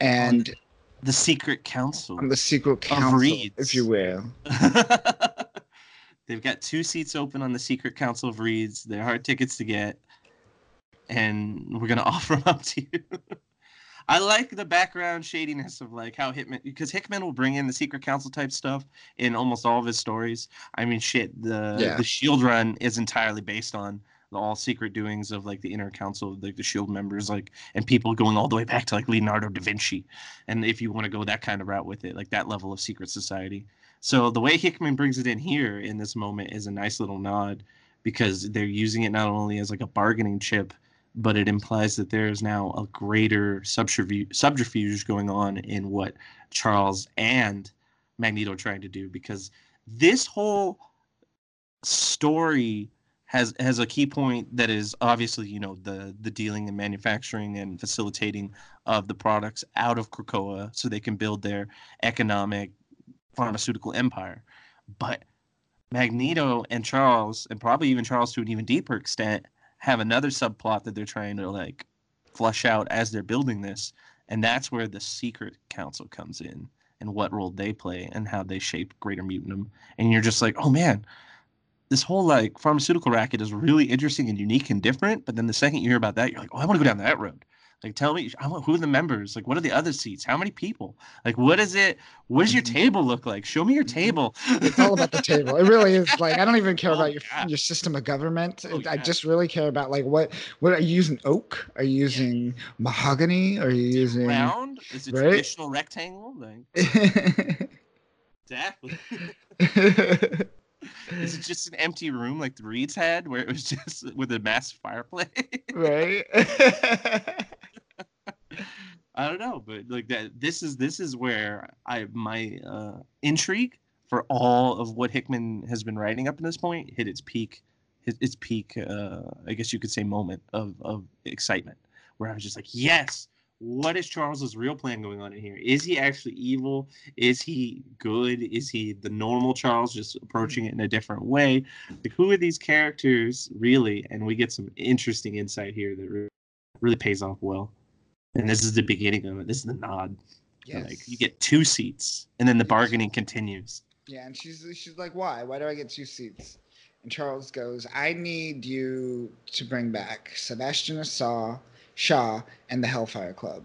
And on the secret council. On the secret council, if you will. They've got 2 seats open on the secret council of Reeds. They're hard tickets to get. And we're going to offer them up to you. I like the background shadiness of like how Hickman, because Hickman will bring in the secret council type stuff in almost all of his stories. I mean, shit, the Shield Run is entirely based on the all secret doings of like the inner council, like the Shield members, like, and people going all the way back to like Leonardo da Vinci. And if you want to go that kind of route with it, like that level of secret society. So the way Hickman brings it in here in this moment is a nice little nod, because they're using it not only as like a bargaining chip, but it implies that there is now a greater subterfuge going on in what Charles and Magneto are trying to do, because this whole story has a key point that is obviously, you know, the dealing and manufacturing and facilitating of the products out of Krakoa so they can build their economic pharmaceutical empire. But Magneto and Charles, and probably even Charles to an even deeper extent, have another subplot that they're trying to like flush out as they're building this. And that's where the secret council comes in and what role they play and how they shape Greater Mutantdom. And you're just like, oh man, this whole like pharmaceutical racket is really interesting and unique and different. But then the second you hear about that, you're like, oh, I want to go down that road. Like, tell me, who are the members? Like, what are the other seats? How many people? Like, what is it? What does your table look like? Show me your table. It's all about the table. It really is. Like, I don't even care about your system of government. I just really care about, like, what are you using? Oak? Are you using mahogany? Are you using round? Is it traditional rectangle? Like, exactly. Is it just an empty room like the Reeds had, where it was just with a massive fireplace? Right. I don't know, but like that. This is where my intrigue for all of what Hickman has been writing up to this point hit its peak. I guess you could say, moment of excitement, where I was just like, yes. What is Charles's real plan going on in here? Is he actually evil? Is he good? Is he the normal Charles, just approaching it in a different way? Like, who are these characters really? And we get some interesting insight here that really pays off well. And this is the beginning of it. This is the nod. Yes. Like, you get 2 seats, and then the bargaining continues. Yeah, and she's like, why? Why do I get 2 seats? And Charles goes, I need you to bring back Sebastian Shaw and the Hellfire Club.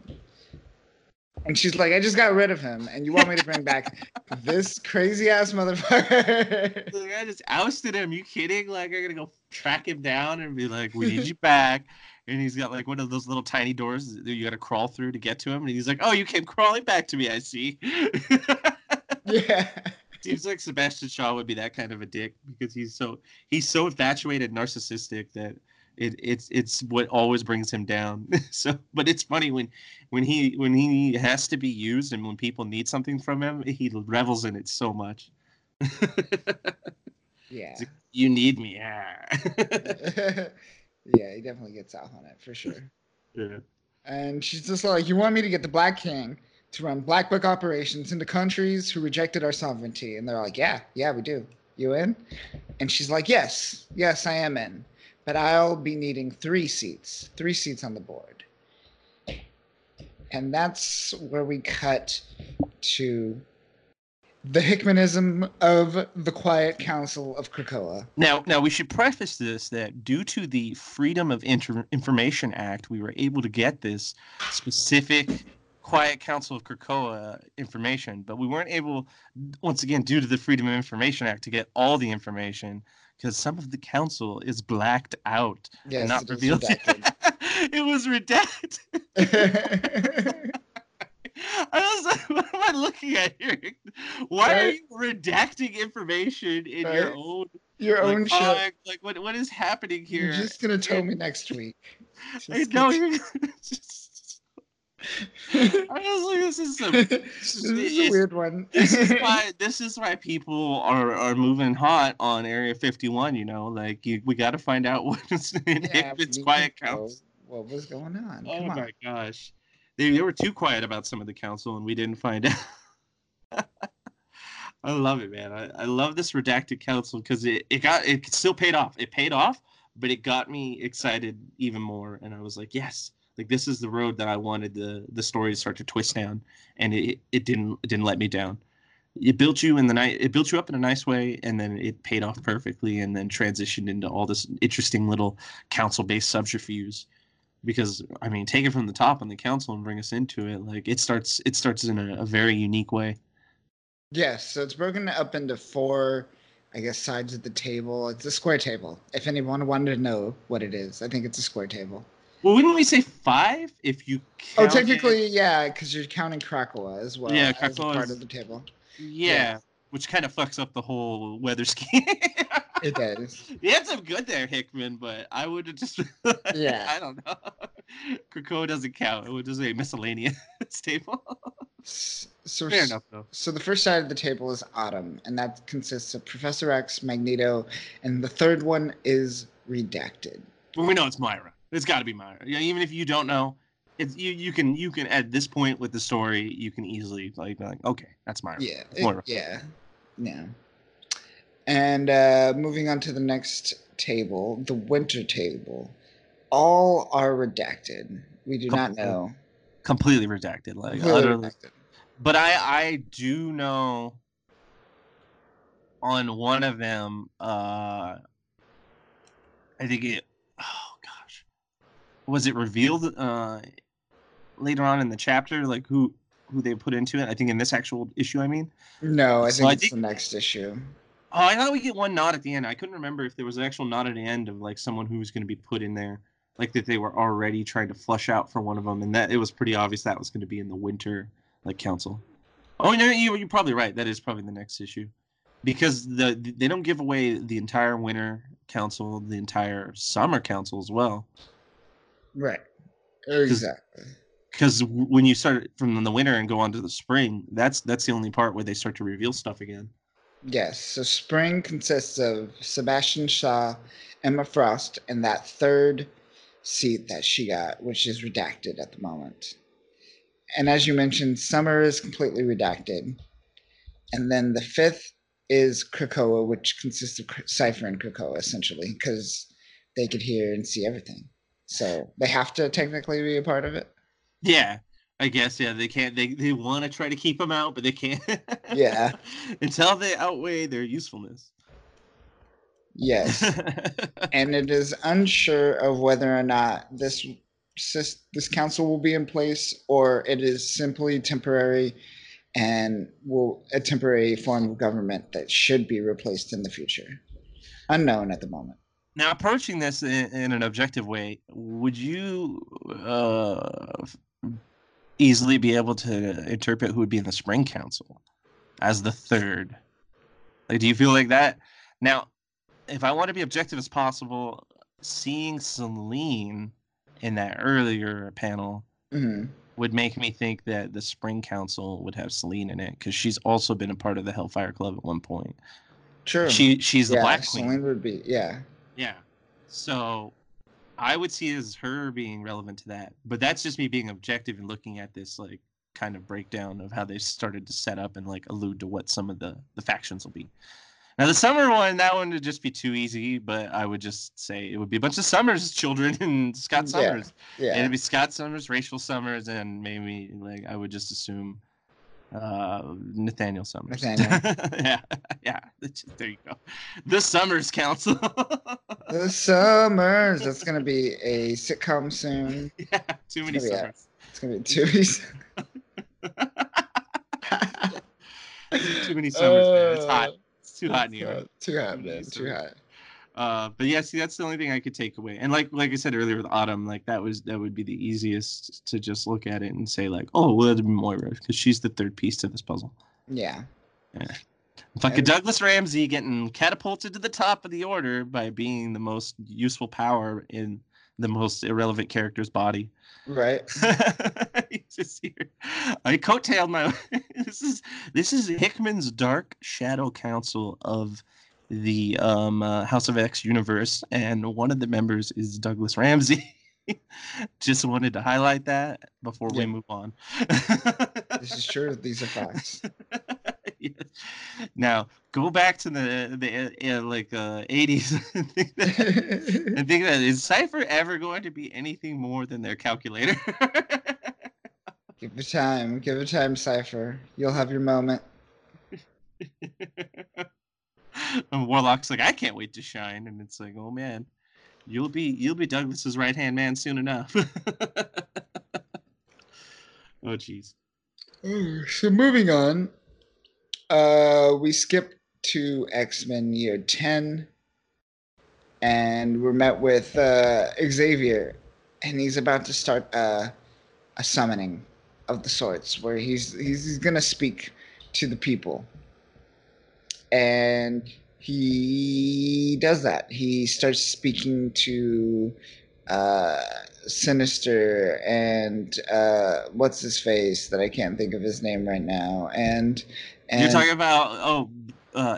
And she's like, I just got rid of him, and you want me to bring back this crazy ass motherfucker? Like, I just ousted him. You kidding? Like, I'm gonna go track him down and be like, we need you back. And he's got like one of those little tiny doors that you gotta crawl through to get to him. And he's like, oh, you came crawling back to me, I see. Yeah. Seems like Sebastian Shaw would be that kind of a dick, because he's so infatuated and narcissistic that it's what always brings him down. So, but it's funny when he has to be used and when people need something from him, he revels in it so much. Yeah, like, you need me. Yeah, he definitely gets south on it for sure. Yeah. And she's just like, you want me to get the Black King to run black book operations into countries who rejected our sovereignty. And they're like, yeah, we do. You in? And she's like, yes, I am in. But I'll be needing three seats on the board. And that's where we cut to the Hickmanism of the Quiet Council of Krakoa. Now, we should preface this that due to the Freedom of Information Act, we were able to get this specific Quiet Council of Krakoa information, but we weren't able, once again, due to the Freedom of Information Act, to get all the information because some of the council is blacked out and not revealed. It was redacted. I was like, what am I looking at here? Why are you redacting information in your own show? Like, what is happening here? You're just going to tell me next week. I was like, this is a weird one. This is why people are moving hot on Area 51, you know? Like, we got to find out what's in Hickman's Quiet Council. What was going on? Oh, my gosh. They were too quiet about some of the council, and we didn't find out. I love it, man. I love this redacted council because it still paid off. It paid off, but it got me excited even more. And I was like, yes, like this is the road that I wanted the story to start to twist down, and it didn't let me down. It built you up in a nice way, and then it paid off perfectly, and then transitioned into all this interesting little council-based subterfuge. Because I mean, take it from the top on the council and bring us into it. Like it starts in a very unique way. Yes, so it's broken up into four, I guess, sides of the table. It's a square table. If anyone wanted to know what it is, I think it's a square table. Well, wouldn't we say five if you? Count technically, yeah, because you're counting Krakoa as well. Yeah, Krakoa as part of the table. Yeah, which kind of fucks up the whole weather scheme. It does. You had some good there, Hickman, but I would have just... yeah. I don't know. Krakoa doesn't count. It was just a miscellaneous table. Fair enough, though. So the first side of the table is Autumn, and that consists of Professor X, Magneto, and the third one is redacted. Well, we know it's Moira. It's got to be Moira. Yeah, even if you don't know, it's, you can at this point with the story, you can easily be like, okay, that's Moira. Yeah. Moira. Yeah. And moving on to the next table, the winter table, all are redacted. We do not know. Completely redacted, like utterly. But I do know on one of them. I think it. Oh gosh, was it revealed later on in the chapter? Like who they put into it? I think in this actual issue. I mean, no, I think it's the next issue. Oh, I thought we get one nod at the end. I couldn't remember if there was an actual nod at the end of like someone who was going to be put in there, like that they were already trying to flush out for one of them, and that it was pretty obvious that was going to be in the winter like council. Oh no, you're probably right. That is probably the next issue, because they don't give away the entire winter council, the entire summer council as well. Right. Exactly. Because when you start from the winter and go on to the spring, that's the only part where they start to reveal stuff again. Yes, so spring consists of Sebastian Shaw, Emma Frost, and that third seat that she got, which is redacted at the moment. And as you mentioned, summer is completely redacted. And then the fifth is Krakoa, which consists of Cypher and Krakoa, essentially, because they could hear and see everything. So they have to technically be a part of it. Yeah. I guess, yeah, they can't. They want to try to keep them out, but they can't. Yeah. Until they outweigh their usefulness. Yes. And it is unsure of whether or not this council will be in place, or it is simply temporary and a temporary form of government that should be replaced in the future. Unknown at the moment. Now, approaching this in an objective way, would you... easily be able to interpret who would be in the spring council as the third? Like, do you feel like that? Now, if I want to be objective as possible, seeing Celine in that earlier panel would make me think that the spring council would have Celine in it, because she's also been a part of the Hellfire Club at one point. True. She's the Black Queen. Celine would be, yeah. Yeah. So I would see it as her being relevant to that, but that's just me being objective and looking at this like kind of breakdown of how they started to set up and like allude to what some of the factions will be. Now the summer one, that one would just be too easy, but I would just say it would be a bunch of Summers children and Scott Summers. Yeah, yeah. And it'd be Scott Summers, Rachel Summers, and maybe like I would just assume Nathaniel Summers. Nathaniel. Yeah, yeah. There you go. The Summers Council. The Summers. That's gonna be a sitcom soon. Yeah, too many Summers. It's gonna be too easy. Too many Summers, man. It's hot. Too hot in New York. Too hot, man. Too hot. But yeah, see, that's the only thing I could take away. And like I said earlier with Autumn, like that would be the easiest to just look at it and say like, oh, well, it'd be Moira because she's the third piece to this puzzle. Yeah. Yeah. Fucking Douglas Ramsey getting catapulted to the top of the order by being the most useful power in the most irrelevant character's body. Right. He's just here. I coattailed my this is Hickman's Dark Shadow Council of the House of X universe, and one of the members is Douglas Ramsey. Just wanted to highlight that before we move on. This is true. These are facts. Yes. Now go back to the 80s and think that is Cypher ever going to be anything more than their calculator? give it time, Cypher. You'll have your moment. And Warlock's like, I can't wait to shine, and it's like, oh man, you'll be Douglas's right hand man soon enough. Oh jeez. So moving on. We skip to X-Men Year 10, and we're met with Xavier, and he's about to start a summoning of the sorts, where he's gonna speak to the people, and he does that. He starts speaking to Sinister and what's his face that I can't think of his name right now, and you're talking about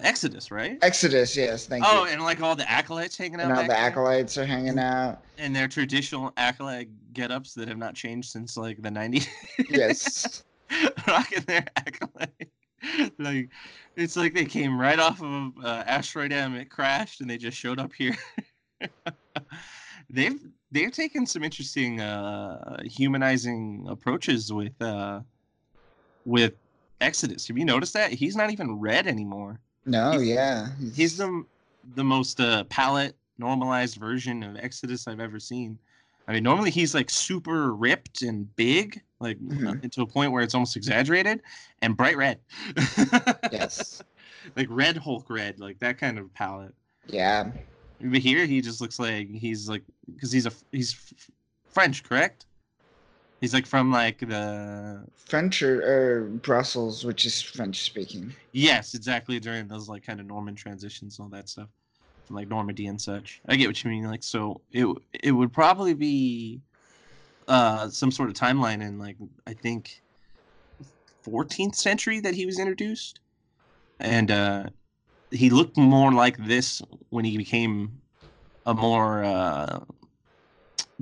Exodus, right? Exodus, yes, thank you. Oh, and like all the acolytes hanging out. And all the acolytes are hanging out. And their traditional acolyte get-ups that have not changed since like the 90s. Yes. Rocking their acolyte. Like, it's like they came right off of Asteroid M, it crashed, and they just showed up here. They've taken some interesting humanizing approaches with Exodus. Have you noticed that he's not even red anymore? No, he's the most palette normalized version of Exodus I've ever seen. I mean, normally he's like super ripped and big, like to a point where it's almost exaggerated, and bright red. Yes, like Red Hulk red, like that kind of palette. Yeah, but here he just looks like he's like, because he's French, correct? He's like from like the French or Brussels, which is French speaking. Yes, exactly. During those like kind of Norman transitions and all that stuff, from like Normandy and such. I get what you mean. Like, so it would probably be some sort of timeline in like, I think 14th century that he was introduced, and he looked more like this when he became a more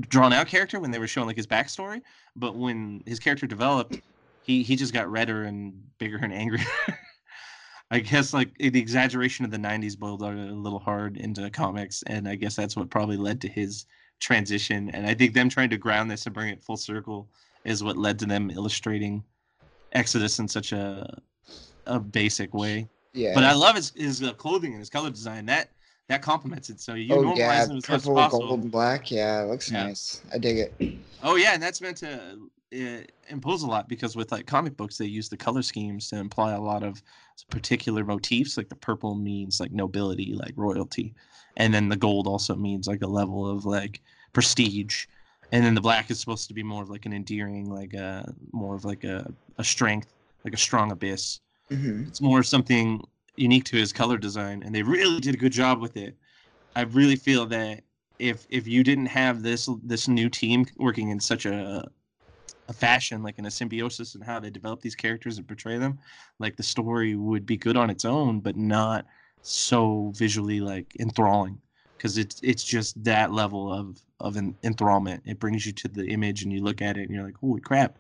drawn out character, when they were showing like his backstory. But when his character developed, he just got redder and bigger and angrier. I guess like the exaggeration of the 90s boiled a little hard into comics, and I guess that's what probably led to his transition. And I think them trying to ground this and bring it full circle is what led to them illustrating Exodus in such a basic way. Yeah. But I love his clothing and his color design. That complements it, so you normalize them as purple, much as possible. Gold, and black, it looks nice. I dig it. Oh yeah, and that's meant to impose a lot, because with like comic books, they use the color schemes to imply a lot of particular motifs. Like the purple means like nobility, like royalty, and then the gold also means like a level of like prestige, and then the black is supposed to be more of like an endearing, like more of like a strength, like a strong abyss. Mm-hmm. It's more of something unique to his color design, and they really did a good job with it. I really feel that if you didn't have this new team working in such a fashion, like in a symbiosis, and how they develop these characters and portray them, like the story would be good on its own, but not so visually like enthralling. because it's just that level of an enthrallment. It brings you to the image, and you look at it, and you're like, holy crap.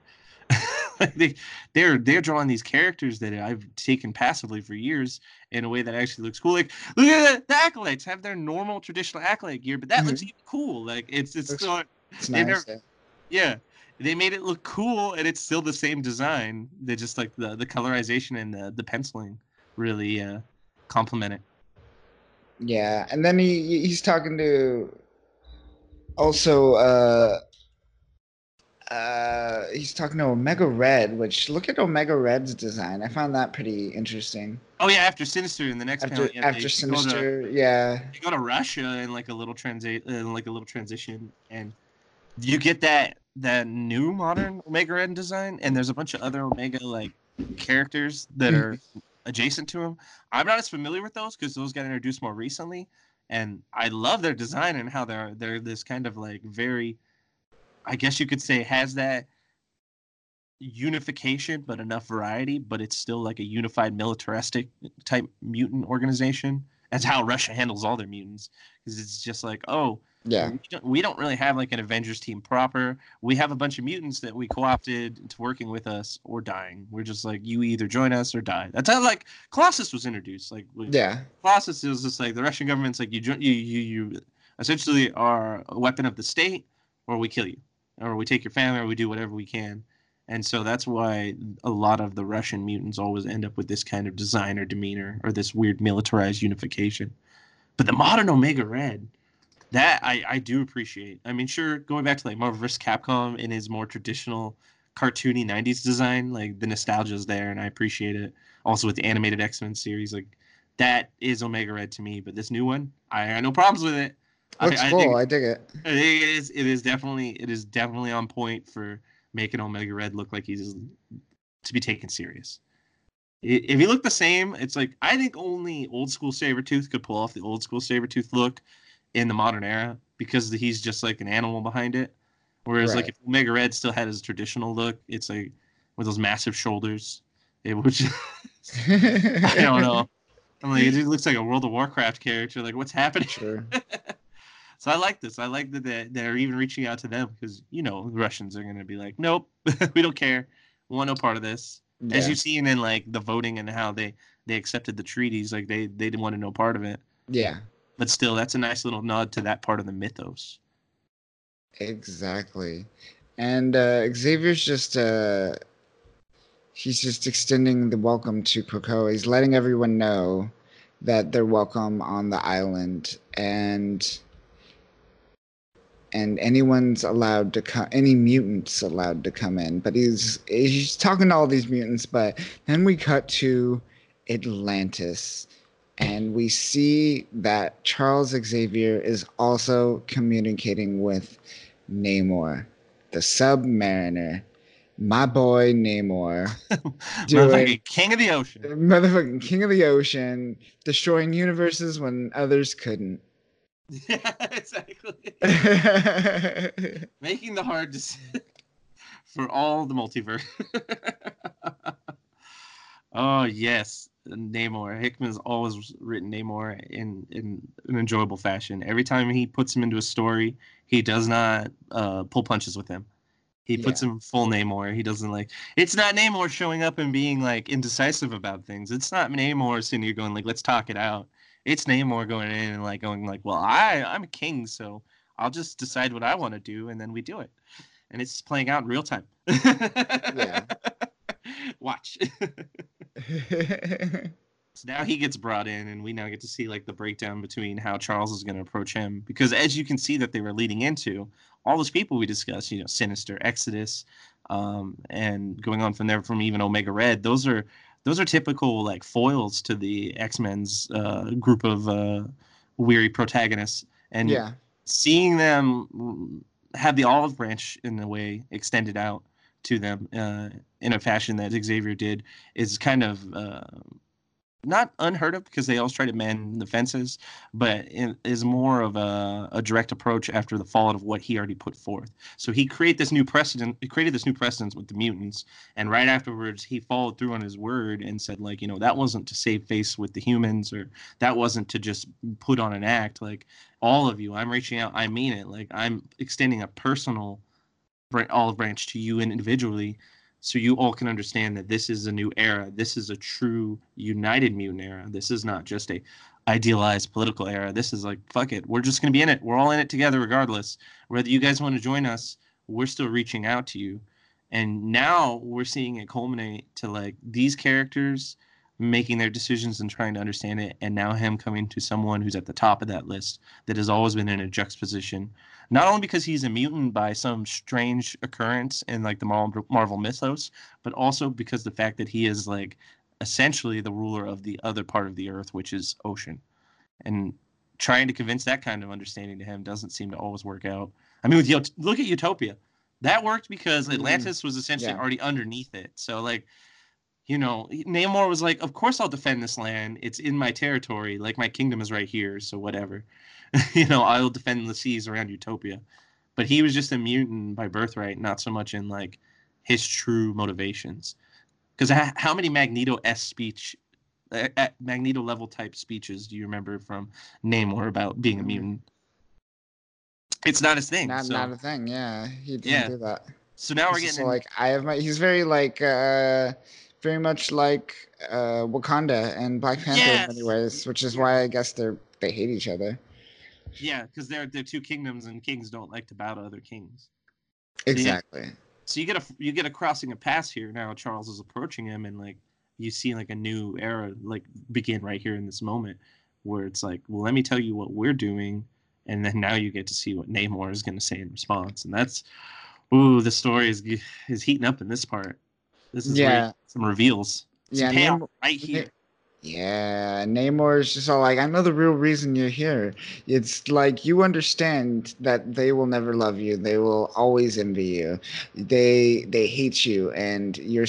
Like they're drawing these characters that I've taken passively for years in a way that actually looks cool. Like, look at the acolytes have their normal traditional acolyte gear, but that looks even cool. Like it's nice. Yeah, they made it look cool, and it's still the same design. They just like the colorization and the penciling really complement it. Yeah, and then he's talking to also. He's talking to Omega Red, which look at Omega Red's design. I found that pretty interesting. Oh yeah, after Sinister in the next panel. Yeah, after Sinister, you go to Russia in like a little transition, and you get that new modern Omega Red design. And there's a bunch of other Omega like characters that are adjacent to him. I'm not as familiar with those because those got introduced more recently, and I love their design and how they're this kind of like very. I guess you could say it has that unification, but enough variety, but it's still like a unified militaristic type mutant organization. That's how Russia handles all their mutants, because it's just like, oh, yeah, we don't really have like an Avengers team proper. We have a bunch of mutants that we co-opted into working with us or dying. We're just like, you either join us or die. That's how like Colossus was introduced. Like, yeah, Colossus is just like the Russian government's like, you essentially are a weapon of the state, or we kill you. Or we take your family, or we do whatever we can. And so that's why a lot of the Russian mutants always end up with this kind of design or demeanor, or this weird militarized unification. But the modern Omega Red, that I do appreciate. I mean, sure, going back to like Marvel vs. Capcom in his more traditional cartoony 90s design, like the nostalgia's there, and I appreciate it. Also with the animated X-Men series, like that is Omega Red to me. But this new one, I got no problems with it. Looks cool. I dig it. It is definitely on point for making Omega Red look like he's to be taken serious. If he looked the same, it's like I think only old school Sabretooth could pull off the old school Sabretooth look in the modern era because he's just like an animal behind it. Whereas like if Omega Red still had his traditional look, it's like with those massive shoulders, it would just I don't know. I'm like, it looks like a World of Warcraft character. Like, what's happening? Sure. So I like this. I like that they're even reaching out to them because, you know, the Russians are going to be like, nope, we don't care. We want no part of this. Yeah. As you've seen in, like, the voting and how they accepted the treaties. Like, they didn't want to know part of it. Yeah. But still, that's a nice little nod to that part of the mythos. Exactly. And Xavier's just... he's just extending the welcome to Krakoa. He's letting everyone know that they're welcome on the island. And anyone's allowed to come, any mutants allowed to come in. But he's talking to all these mutants, but then we cut to Atlantis. And we see that Charles Xavier is also communicating with Namor, the Submariner. My boy Namor. Motherfucking king of the ocean. Motherfucking king of the ocean, destroying universes when others couldn't. Yeah, exactly. Making the hard decision for all the multiverse. Oh, yes. Namor. Hickman's always written Namor in an enjoyable fashion. Every time he puts him into a story, he does not pull punches with him. He puts him full Namor. He doesn't like... It's not Namor showing up and being, like, indecisive about things. It's not Namor sitting here going, like, let's talk it out. It's Namor going in and, like, going, like, well, I'm a king, so I'll just decide what I want to do, and then we do it. And it's playing out in real time. Yeah. Watch. So now he gets brought in, and we now get to see, like, the breakdown between how Charles is going to approach him. Because as you can see that they were leading into... all those people we discussed, you know, Sinister, Exodus, and going on from there, from even Omega Red, those are typical like foils to the X-Men's group of weary protagonists. And seeing them have the olive branch in a way extended out to them in a fashion that Xavier did is kind of not unheard of because they always try to man the fences, but it is more of a direct approach after the fallout of what he already put forth. So he created this new precedent. He created this new precedence with the mutants, and right afterwards he followed through on his word and said, like, you know, that wasn't to save face with the humans, or that wasn't to just put on an act. Like, all of you, I'm reaching out. I mean it. Like, I'm extending a personal olive branch to you individually, so you all can understand that this is a new era. This is a true united mutant era. This is not just a idealized political era. This is like, fuck it, we're just going to be in it. We're all in it together regardless. Whether you guys want to join us, we're still reaching out to you. And now we're seeing it culminate to, like, these characters making their decisions and trying to understand it, and now him coming to someone who's at the top of that list that has always been in a juxtaposition, not only because he's a mutant by some strange occurrence in, like, the Marvel mythos, but also because the fact that he is, like, essentially the ruler of the other part of the earth, which is ocean. And trying to convince that kind of understanding to him doesn't seem to always work out. I mean, with look at Utopia. That worked because Atlantis was essentially already underneath it. So, like, you know, Namor was like, of course I'll defend this land. It's in my territory. Like, my kingdom is right here, so whatever. You know, I'll defend the seas around Utopia. But he was just a mutant by birthright, not so much in, like, his true motivations. Because how many Magneto-esque speech, at Magneto-level type speeches do you remember from Namor about being a mutant? It's not his thing. Not a thing, yeah. He didn't do that. So now we're getting... like, I have my... He's very, like... very much like Wakanda and Black Panther in many ways, which is why I guess they hate each other. Yeah, because they're two kingdoms, and kings don't like to bow to other kings. Exactly. So you get a crossing of paths here. Now Charles is approaching him, and, like, you see, like, a new era, like, begin right here in this moment, where it's like, well, let me tell you what we're doing, and then now you get to see what Namor is going to say in response, and that's, ooh, the story is heating up in this part. This is where some reveals. Namor, right here. Yeah, Namor is just all like, I know the real reason you're here. It's like, you understand that they will never love you. They will always envy you. They hate you, and your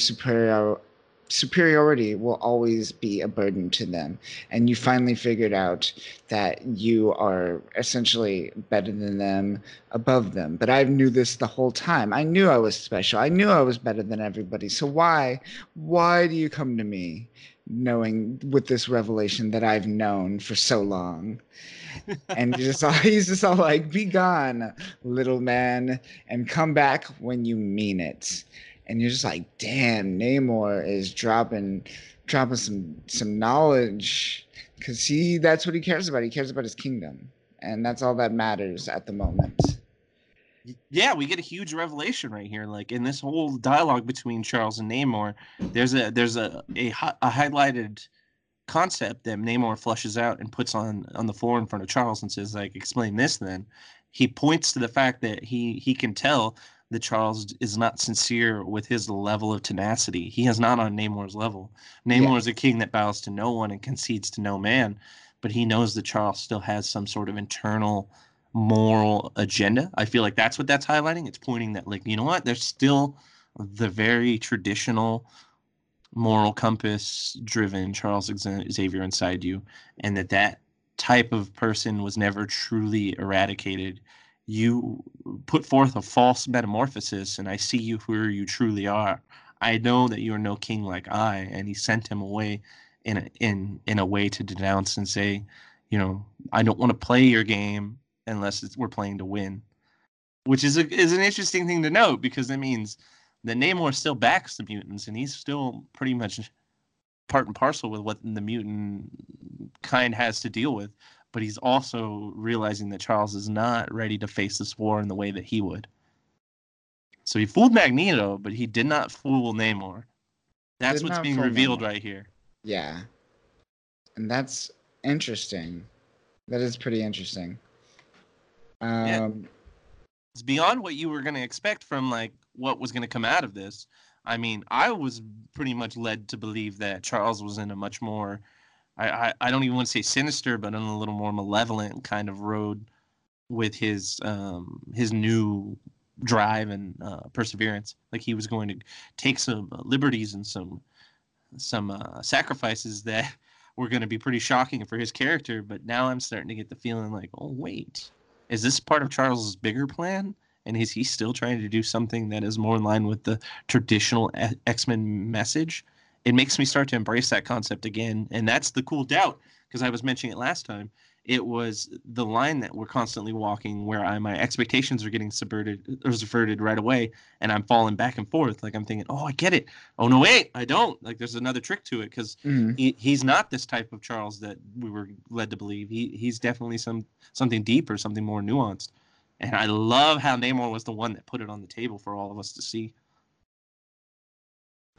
superiority will always be a burden to them. And you finally figured out that you are essentially better than them, above them. But I knew this the whole time. I knew I was special. I knew I was better than everybody. So why do you come to me knowing with this revelation that I've known for so long? And he's just all like, be gone, little man, and come back when you mean it. And you're just like, damn, Namor is dropping some knowledge, because that's what he cares about. He cares about his kingdom, and that's all that matters at the moment. Yeah, we get a huge revelation right here. Like, in this whole dialogue between Charles and Namor, there's a highlighted concept that Namor flushes out and puts on the floor in front of Charles and says, like, explain this then. He points to the fact that he can tell that Charles is not sincere with his level of tenacity. He is not on Namor's level. Namor is a king that bows to no one and concedes to no man, but he knows that Charles still has some sort of internal moral agenda. I feel like that's what that's highlighting. It's pointing that, like, you know what? There's still the very traditional moral compass-driven Charles Xavier inside you, and that type of person was never truly eradicated. You put forth a false metamorphosis, and I see you where you truly are. I know that you are no king like I. And he sent him away in a way to denounce and say, you know, I don't want to play your game unless we're playing to win, which is an interesting thing to note, because that means that Namor still backs the mutants, and he's still pretty much part and parcel with what the mutant kind has to deal with. But he's also realizing that Charles is not ready to face this war in the way that he would. So he fooled Magneto, but he did not fool Namor. That's what's being revealed right here. Yeah. And that's interesting. That is pretty interesting. Yeah. It's beyond what you were going to expect from, like, what was going to come out of this. I mean, I was pretty much led to believe that Charles was in a much more... I don't even want to say sinister, but on a little more malevolent kind of road with his new drive and perseverance. Like, he was going to take some liberties and some sacrifices that were going to be pretty shocking for his character, but now I'm starting to get the feeling like, oh, wait, is this part of Charles's bigger plan? And is he still trying to do something that is more in line with the traditional X-Men message? It makes me start to embrace that concept again. And that's the cool doubt, because I was mentioning it last time. It was the line that we're constantly walking where my expectations are getting subverted right away, and I'm falling back and forth. Like, I'm thinking, oh, I get it. Oh, no, wait, I don't. Like, there's another trick to it, because he's not this type of Charles that we were led to believe. He's definitely something deeper, something more nuanced. And I love how Namor was the one that put it on the table for all of us to see.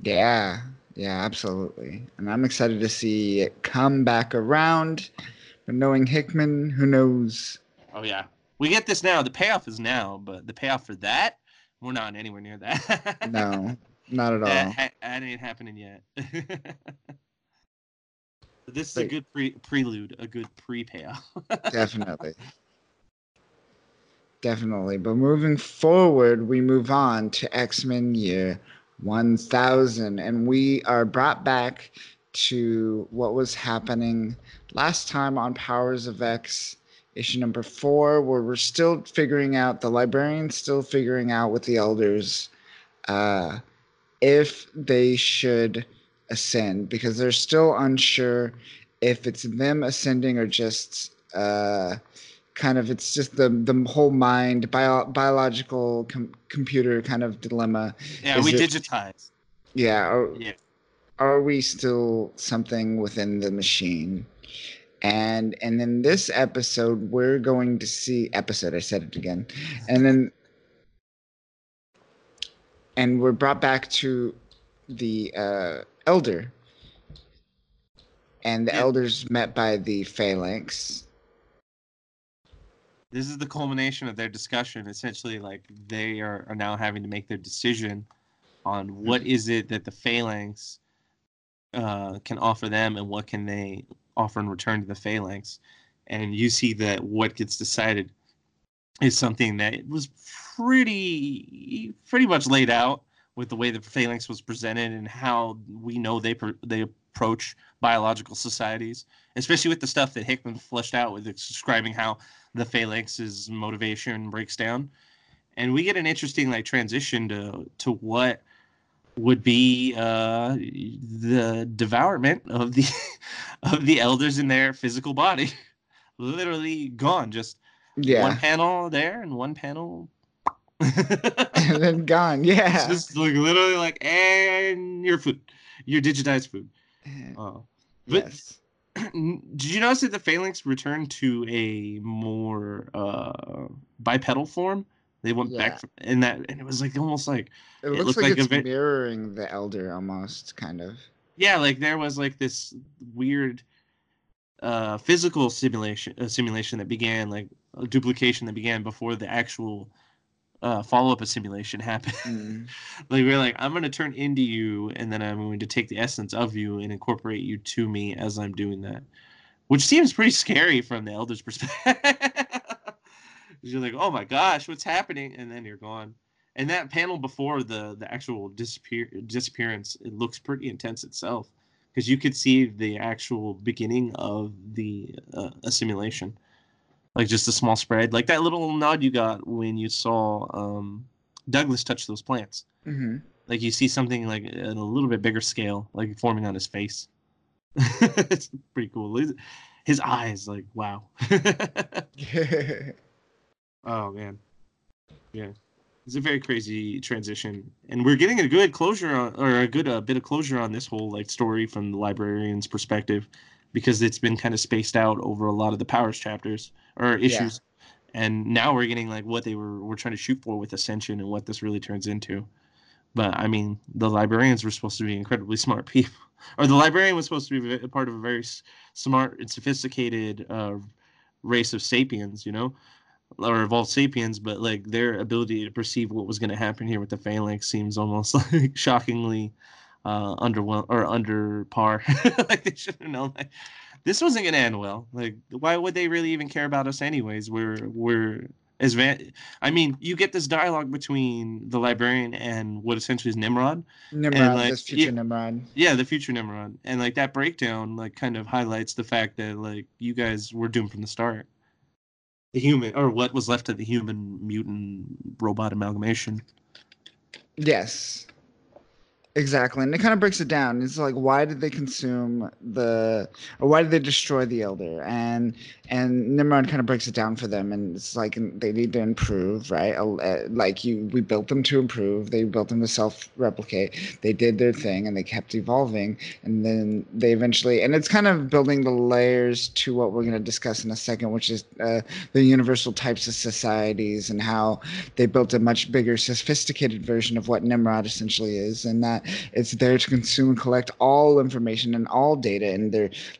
Yeah, yeah, absolutely. And I'm excited to see it come back around. But knowing Hickman, who knows? Oh, yeah. We get this now. The payoff is now, but the payoff for that, we're not anywhere near that. No, not at all. That ain't happening yet. This is a good prelude, a good pre-payoff. Definitely. Definitely. But moving forward, we move on to X-Men year 1000, and we are brought back to what was happening last time on Powers of X, issue number 4, where we're still figuring out, the librarian's still figuring out with the elders if they should ascend, because they're still unsure if it's them ascending or just kind of, it's just the whole mind, biological computer kind of dilemma. Yeah, digitize. Yeah. Are we still something within the machine? And in this episode, we're going to see... Episode, I said it again. And we're brought back to the Elder. And the Elder's met by the Phalanx. This is the culmination of their discussion. Essentially, like, they are now having to make their decision on what is it that the Phalanx... can offer them, and what can they offer in return to the Phalanx. And you see that what gets decided is something that was pretty much laid out with the way the Phalanx was presented and how we know they approach biological societies, especially with the stuff that Hickman fleshed out with describing how the Phalanx's motivation breaks down. And we get an interesting transition to what would be the devourment of the elders in their physical body, literally gone. Just one panel there and one panel, and then gone. Yeah, it's just literally and your food, your digitized food. Yes. Did you notice that the Phalanx returned to a more bipedal form? They went back in that, and it was almost it looks like it's mirroring the elder almost, kind of. Yeah, there was this weird physical simulation that began, a duplication that began before the actual follow-up assimilation happened. We're I'm going to turn into you, and then I'm going to take the essence of you and incorporate you to me as I'm doing that, which seems pretty scary from the elder's perspective. You're oh my gosh, what's happening? And then you're gone. And that panel before the actual disappearance, it looks pretty intense itself, because you could see the actual beginning of the assimilation, just a small spread, that little nod you got when you saw Douglas touch those plants. You see something at a little bit bigger scale, forming on his face. It's pretty cool. His eyes, wow. Yeah. Oh, man. Yeah. It's a very crazy transition. And we're getting a good closure bit of closure on this whole story from the librarian's perspective, because it's been kind of spaced out over a lot of the Powers chapters or issues. Yeah. And now we're getting what they were trying to shoot for with Ascension and what this really turns into. But I mean, the librarians were supposed to be incredibly smart people, or the librarian was supposed to be a part of a very smart and sophisticated race of sapiens, or evolved sapiens, but their ability to perceive what was going to happen here with the Phalanx seems almost shockingly under par. They should have known this wasn't going to end well. Why would they really even care about us anyways? We're As I mean, you get this dialogue between the librarian and what essentially is Nimrod. Nimrod, like, this future Nimrod. Yeah, the future Nimrod. And, like, that breakdown, like, kind of highlights the fact that, like, you guys were doomed from the start. The human, or what was left of the human mutant robot amalgamation. Yes. Exactly. And it kind of breaks it down. It's like, why did they consume the, or why did they destroy the Elder? And Nimrod kind of breaks it down for them. And it's like, they need to improve, right? Like, we built them to improve. They built them to self-replicate. They did their thing and they kept evolving. And then they eventually, and it's kind of building the layers to what we're going to discuss in a second, which is the universal types of societies and how they built a much bigger, sophisticated version of what Nimrod essentially is. And that it's there to consume and collect all information and all data, and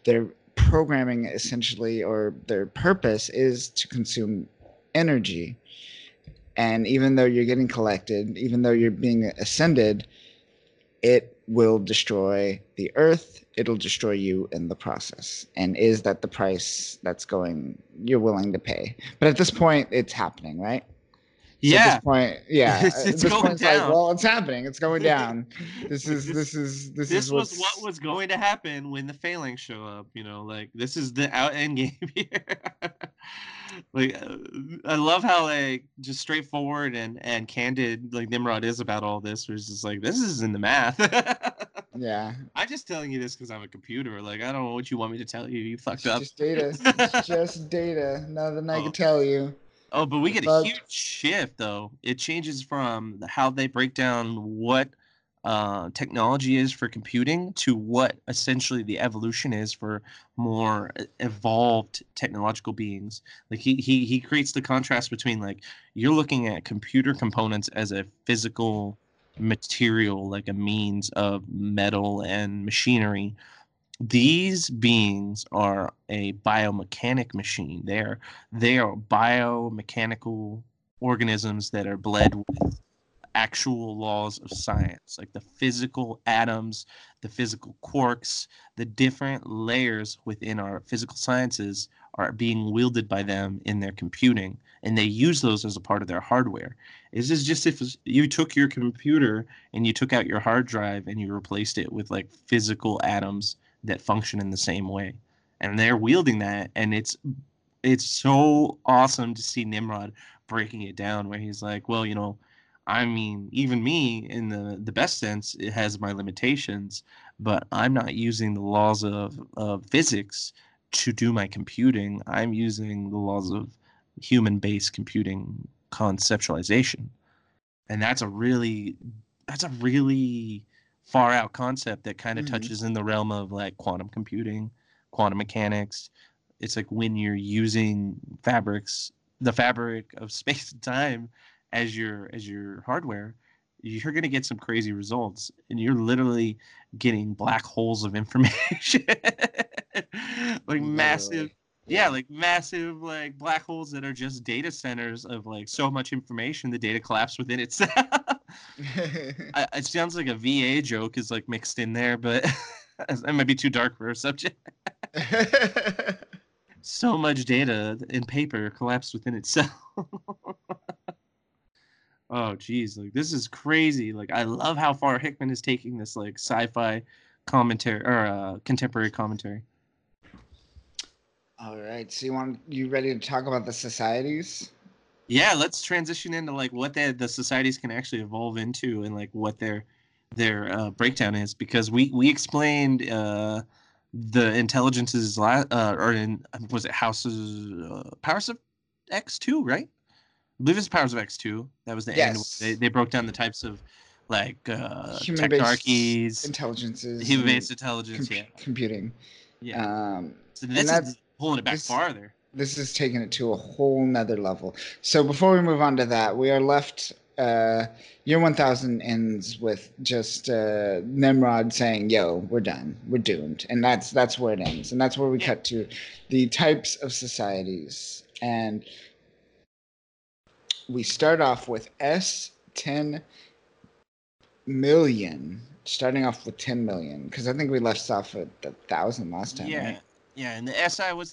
their programming essentially, or their purpose, is to consume energy. And even though you're getting collected, even though you're being ascended, it will destroy the earth. It'll destroy you in the process. And is that the price that's going you're willing to pay? But at this point, it's happening, right? So yeah. At this point, yeah. It's this going down. Like, well, it's happening. It's going down. This is was what was going to happen when the Phalanx show up. You know, like, this is the end game here. Like, I love how, like, just straightforward and candid, like, Nimrod is about all this. Where it's just like, this is in the math. Yeah. I'm just telling you this because I'm a computer. Like, I don't know what you want me to tell you. You fucked up. It's just data. It's just data. Nothing I can tell you. Oh, but we get a huge shift, though. It changes from how they break down what technology is for computing to what essentially the evolution is for more evolved technological beings. Like, he creates the contrast between, like, you're looking at computer components as a physical material, like a means of metal and machinery. These beings are a biomechanic machine. They are biomechanical organisms that are bled with actual laws of science, like the physical atoms, the physical quarks, the different layers within our physical sciences are being wielded by them in their computing, and they use those as a part of their hardware. This is just if you took your computer and you took out your hard drive and you replaced it with, like, physical atoms that function in the same way, and they're wielding that, and it's so awesome to see Nimrod breaking it down, where he's like, well, you know, I mean, even me in the best sense, it has my limitations, but I'm not using the laws of physics to do my computing. I'm using the laws of human-based computing conceptualization, and that's a really far out concept that kind of touches in the realm of, like, quantum computing, quantum mechanics. It's like when you're using the fabric of space and time as your hardware, you're going to get some crazy results, and you're literally getting black holes of information. Like, massive. Yeah, like massive, like, black holes that are just data centers of, like, so much information, the data collapse within itself. It sounds like a VA joke is, like, mixed in there, but that might be too dark for a subject. So much data in paper collapsed within itself. Oh, geez, like, this is crazy. Like, I love how far Hickman is taking this, like, sci-fi commentary or contemporary commentary. All right, so you ready to talk about the societies? Yeah, let's transition into, like, what the societies can actually evolve into, and, like, what their breakdown is, because we explained the intelligences Powers of X 2, right? I believe it's Powers of X 2. That was the end. They broke down the types of, like, technarchies, intelligences, human-based intelligence, computing. Yeah, so that's pulling it back farther. This is taking it to a whole nother level. So before we move on to that, we are left. Year 1000 ends with just Nimrod saying, "Yo, we're done. We're doomed," and that's where it ends, and that's where we cut to the types of societies, and we start off with 10 million. Starting off with 10 million, because I think we left off at 1,000 last time. Yeah. Right? Yeah, and the SI was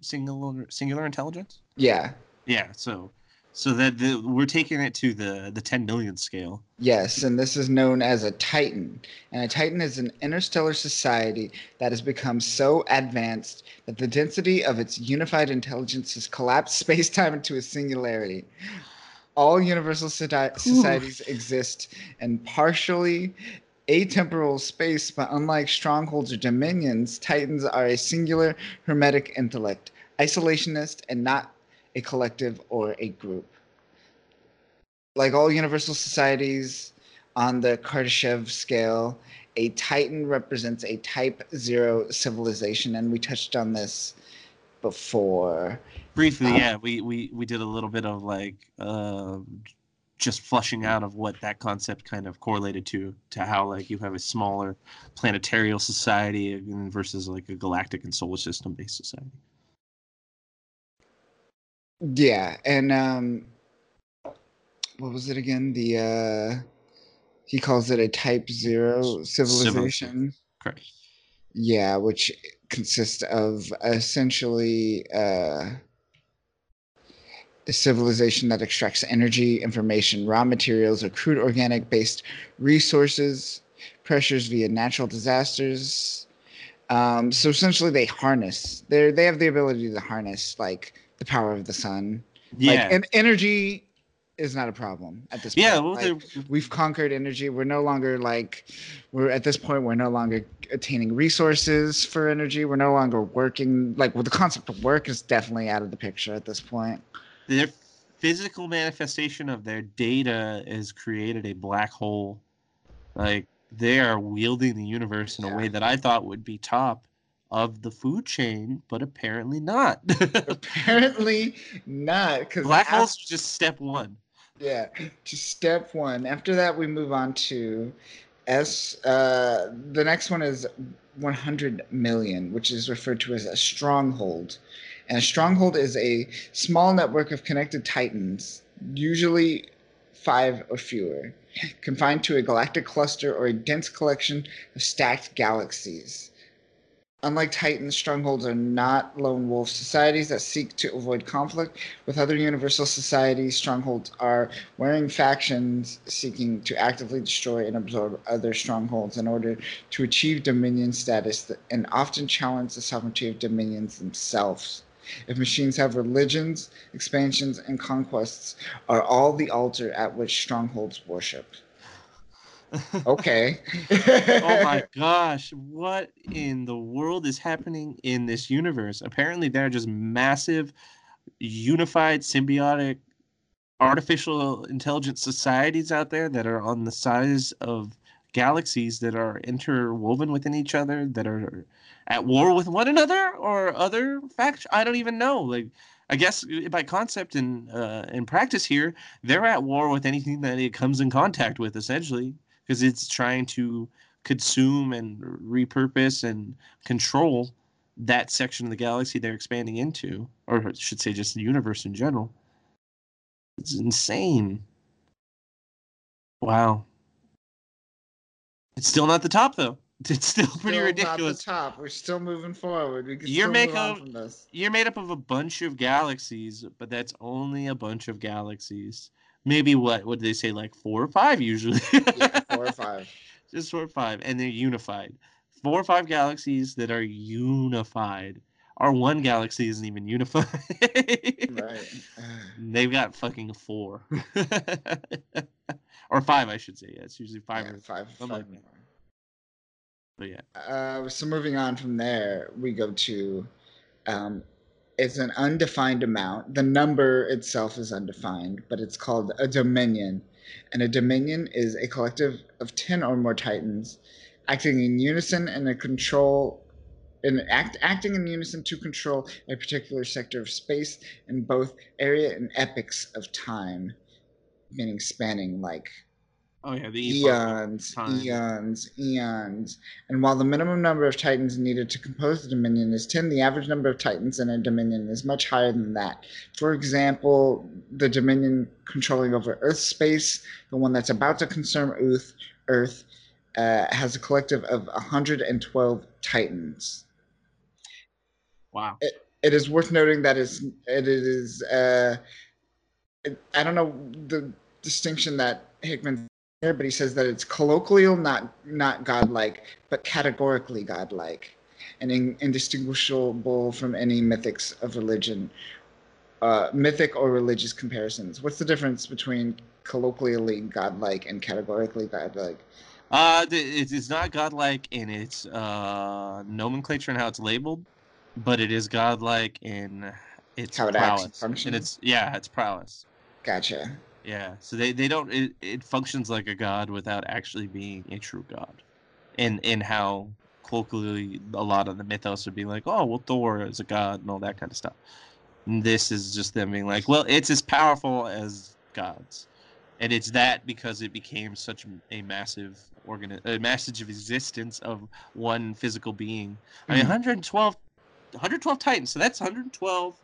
singular intelligence. Yeah. Yeah, so that we're taking it to the 10 million scale. Yes, and this is known as a Titan. And a Titan is an interstellar society that has become so advanced that the density of its unified intelligence has collapsed space-time into a singularity. All universal societies exist in partially atemporal space, but unlike strongholds or dominions, Titans are a singular hermetic intellect, isolationist, and not a collective or a group. Like all universal societies on the Kardashev scale, a Titan represents a type 0 civilization, and we touched on this before. Briefly, yeah, we did a little bit of like just flushing out of what that concept kind of correlated to how like you have a smaller planetarial society versus like a galactic and solar system based society. Yeah, and what was it again? The he calls it a type 0 civilization. Correct. Yeah, which consists of essentially a civilization that extracts energy, information, raw materials, or crude organic-based resources, pressures via natural disasters. So essentially, they harness. They have the ability to harness like the power of the sun. Yeah. Like, and energy is not a problem at this point. Yeah, well, like, we've conquered energy. We're no longer like, we're at this point, we're no longer attaining resources for energy. We're no longer working. Like, well, the concept of work is definitely out of the picture at this point. Their physical manifestation of their data has created a black hole. Like, they are wielding the universe in a way that I thought would be top of the food chain, but apparently not. Apparently not. Black holes are just step one. Yeah, just step one. After that, we move on to the next one is 100 million, which is referred to as a stronghold. And a stronghold is a small network of connected titans, usually 5 or fewer, confined to a galactic cluster or a dense collection of stacked galaxies. Unlike Titans, strongholds are not lone wolf societies that seek to avoid conflict with other universal societies. Strongholds are warring factions seeking to actively destroy and absorb other strongholds in order to achieve dominion status and often challenge the sovereignty of dominions themselves. If machines have religions, expansions, and conquests are all the altar at which strongholds worship. Okay. Oh my gosh, what in the world is happening in this universe? Apparently they're just massive, unified, symbiotic, artificial intelligence societies out there that are on the size of galaxies that are interwoven within each other, that are at war with one another or other factions. I don't even know. Like, I guess by concept and practice here, they're at war with anything that it comes in contact with, essentially. Because it's trying to consume and repurpose and control that section of the galaxy they're expanding into, or I should say just the universe in general. It's insane. Wow. It's still not the top, though. It's still pretty ridiculous. It's still not the top. We're still moving forward. We can still move on from this. You're made up of a bunch of galaxies, but that's only a bunch of galaxies. Maybe what did they say, like 4 or 5 usually? Yeah, 4 or 5. Just 4 or 5. And they're unified. 4 or 5 galaxies that are unified. Our one galaxy isn't even unified. Right. They've got fucking 4. Or 5, I should say. Yeah, it's usually 5 or 5. Like that. But yeah. So moving on from there, we go to it's an undefined amount. The number itself is undefined, but it's called a dominion. And a dominion is a collective of 10 or more titans acting in unison to control a particular sector of space in both area and epochs of time, meaning spanning like eons. And while the minimum number of titans needed to compose the dominion is 10, the average number of titans in a dominion is much higher than that. For example, the dominion controlling over Earth space, the one that's about to concern Earth, has a collective of 112 titans. Wow. It is worth noting that it is. I don't know the distinction that Hickman there, but he says that it's colloquial, not godlike, but categorically godlike, and indistinguishable from any mythics of religion, mythic or religious comparisons. What's the difference between colloquially godlike and categorically godlike? It's not godlike in its nomenclature and how it's labeled, but it is godlike in its how it prowess. Acts and functions? It's prowess. Gotcha. Yeah, so they don't. It functions like a god without actually being a true god, in how colloquially a lot of the mythos would be like, oh, well, Thor is a god and all that kind of stuff. And this is just them being like, well, it's as powerful as gods, and it's that because it became such a massive massive existence of one physical being. Mm-hmm. I mean, 112 Titans. So that's 112.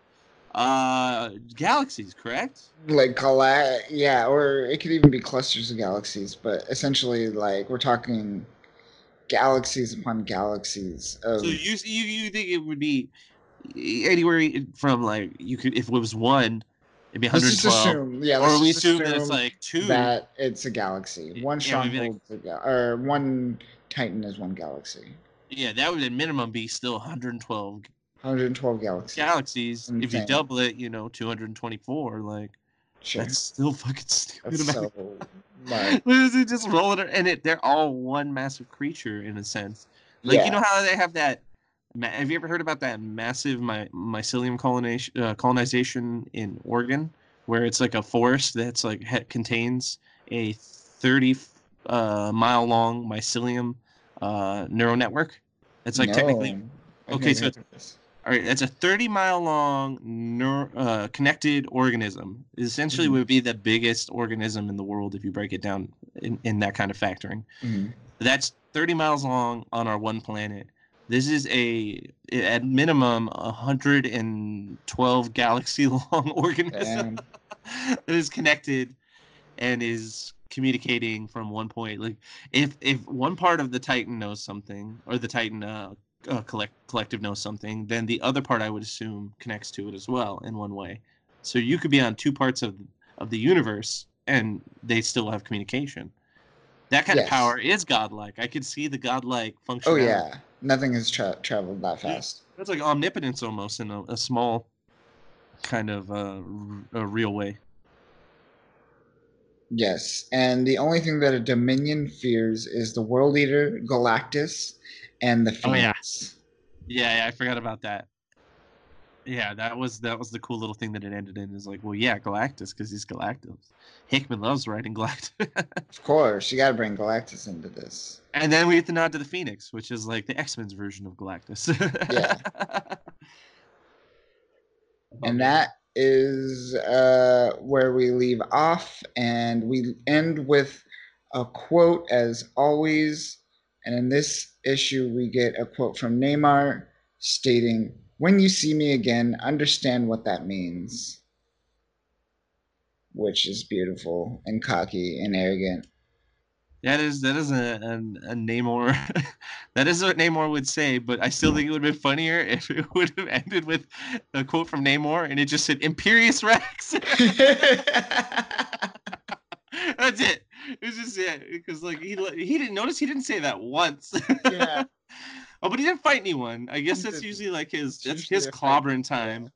Galaxies, correct? Or it could even be clusters of galaxies, but essentially, like, we're talking galaxies upon galaxies of... So you think it would be anywhere from, like, you could, if it was one, it'd be 112. Let's just assume, or we assume that it's like two. That it's a galaxy. One stronghold, or one Titan is one galaxy. Yeah, that would at minimum be still 112. 112 galaxies. Insane. If you double it, 224. Like, sure. That's still fucking stupid. That's so much. Just roll it, and they're all one massive creature in a sense. Like, you know how they have that? Have you ever heard about that massive mycelium colonization in Oregon, where it's like a forest that's like contains a 30-mile long mycelium neural network? It's like technically. Okay, so that's a 30-mile long connected organism. It essentially would be the biggest organism in the world if you break it down in that kind of factoring. Mm-hmm. That's 30 miles long on our one planet. This is at minimum 112 galaxy long organism that is connected and is communicating from one point. Like if one part of the Titan knows something, or the Titan collective knows something, then the other part, I would assume, connects to it as well in one way. So you could be on two parts of the universe and they still have communication. That kind of power is godlike. I could see the godlike function. Oh yeah, nothing has traveled that fast. That's like omnipotence almost in a small kind of a real way. Yes, and the only thing that a Dominion fears is the World Eater, Galactus, and the Phoenix. I forgot about that. Yeah, that was the cool little thing that it ended in. Is like, well, yeah, Galactus, because he's Galactus. Hickman loves writing Galactus. Of course, you got to bring Galactus into this. And then we get the nod to the Phoenix, which is like the X-Men's version of Galactus. Yeah. And that is where we leave off, and we end with a quote as always. And in this issue, we get a quote from Namor stating, "When you see me again, understand what that means," which is beautiful and cocky and arrogant. That is a Namor. That is what Namor would say, but I still think it would have been funnier if it would have ended with a quote from Namor and it just said, "Imperious Rex." That's it. It was just because like he didn't notice. He didn't say that once. Yeah. Oh, but he didn't fight anyone. I guess that's usually like his clobbering time.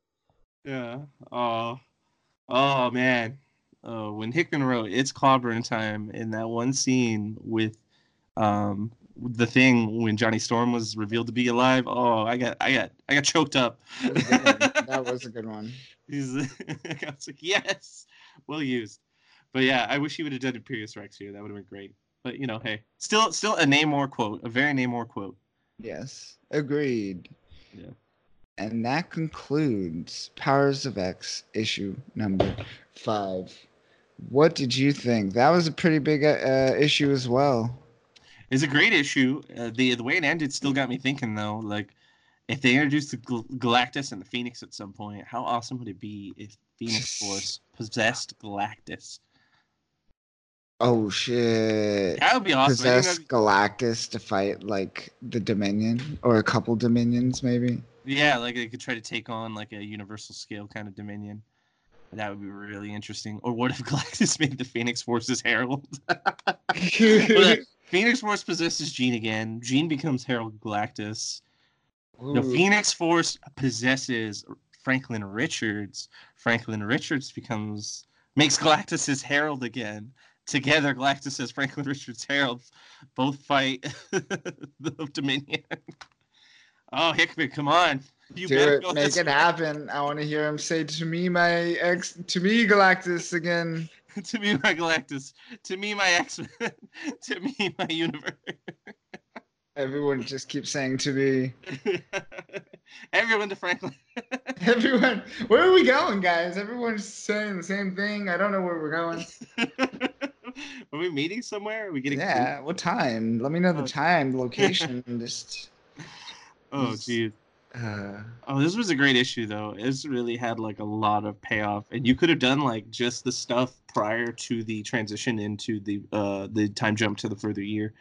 Yeah. Oh man. When Hickman wrote "It's Clobbering Time" in that one scene with the Thing when Johnny Storm was revealed to be alive, oh, I got choked up. That was a good one. I was like, yes, well used. But yeah, I wish he would have done Imperious Rex here. That would have been great. But hey, still a Namor quote, a very Namor quote. Yes, agreed. Yeah. And that concludes Powers of X issue number 5. What did you think? That was a pretty big issue as well. It's a great issue. The way it ended still got me thinking, though. Like, if they introduced the Galactus and the Phoenix at some point, how awesome would it be if Phoenix Force possessed Galactus? Oh, shit. That would be awesome. Possessed Galactus to fight, like, the Dominion, or a couple Dominions, maybe. Yeah, like they could try to take on like a universal scale kind of dominion. That would be really interesting. Or what if Galactus made the Phoenix Force's herald? Phoenix Force possesses Jean again. Jean becomes Herald Galactus. Ooh. The Phoenix Force possesses Franklin Richards. Franklin Richards makes Galactus his herald again. Together, Galactus as Franklin Richards Herald both fight the Dominion. Oh, Hickman, come on. You better go make it happen. I want to hear him say, "To me, my ex, to me, Galactus again. To me, my Galactus. To me, my X-Men. To me, my universe." Everyone just keeps saying "to me." Everyone to Franklin. Everyone. Where are we going, guys? Everyone's saying the same thing. I don't know where we're going. Are we meeting somewhere? Are we getting? Yeah. Food? What time? Let me know the time, the location, just. Oh, geez. This was a great issue, though. It's really had like a lot of payoff, and you could have done like just the stuff prior to the transition into the time jump to the further year.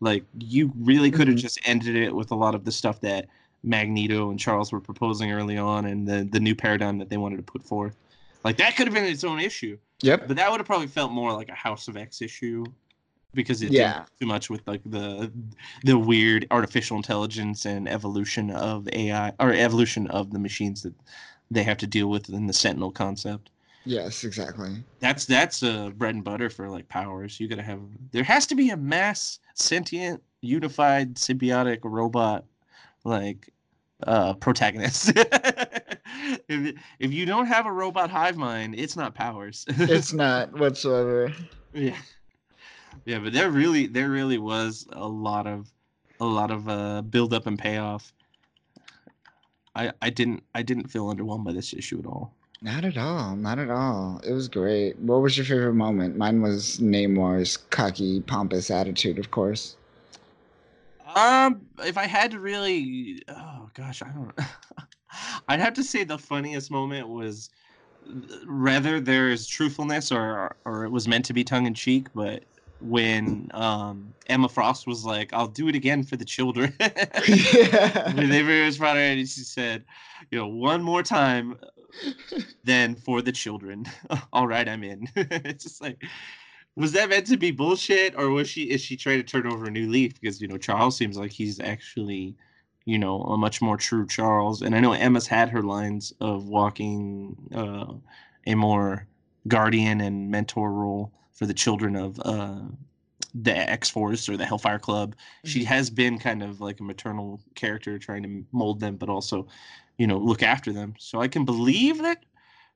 Like you really could have just ended it with a lot of the stuff that Magneto and Charles were proposing early on, and the new paradigm that they wanted to put forth. Like that could have been its own issue. Yep. But that would have probably felt more like a House of X issue, because it did too much with like the weird artificial intelligence and evolution of AI, or evolution of the machines that they have to deal with in the Sentinel concept. Yes, exactly. That's bread and butter for like Powers. You gotta have, there has to be a mass sentient unified symbiotic robot like protagonist. If you don't have a robot hive mind, it's not Powers. It's not whatsoever. Yeah. Yeah, but there really was a lot of build up and payoff. I didn't feel underwhelmed by this issue at all. Not at all, not at all. It was great. What was your favorite moment? Mine was Namor's cocky, pompous attitude, of course. If I had to really, I don't know. I'd have to say the funniest moment was, rather there is truthfulness or it was meant to be tongue in cheek, but when Emma Frost was like, "I'll do it again for the children." Yeah. When they were brought her in, and she said, "You know, one more time, then for the children." All right, I'm in. It's just like, was that meant to be bullshit, or was she? Is she trying to turn over a new leaf? Because, you know, Charles seems like he's actually, you know, a much more true Charles. And I know Emma's had her lines of walking a more guardian and mentor role for the children of the X-Force or the Hellfire Club. She has been kind of like a maternal character, trying to mold them, but also, you know, look after them. So I can believe that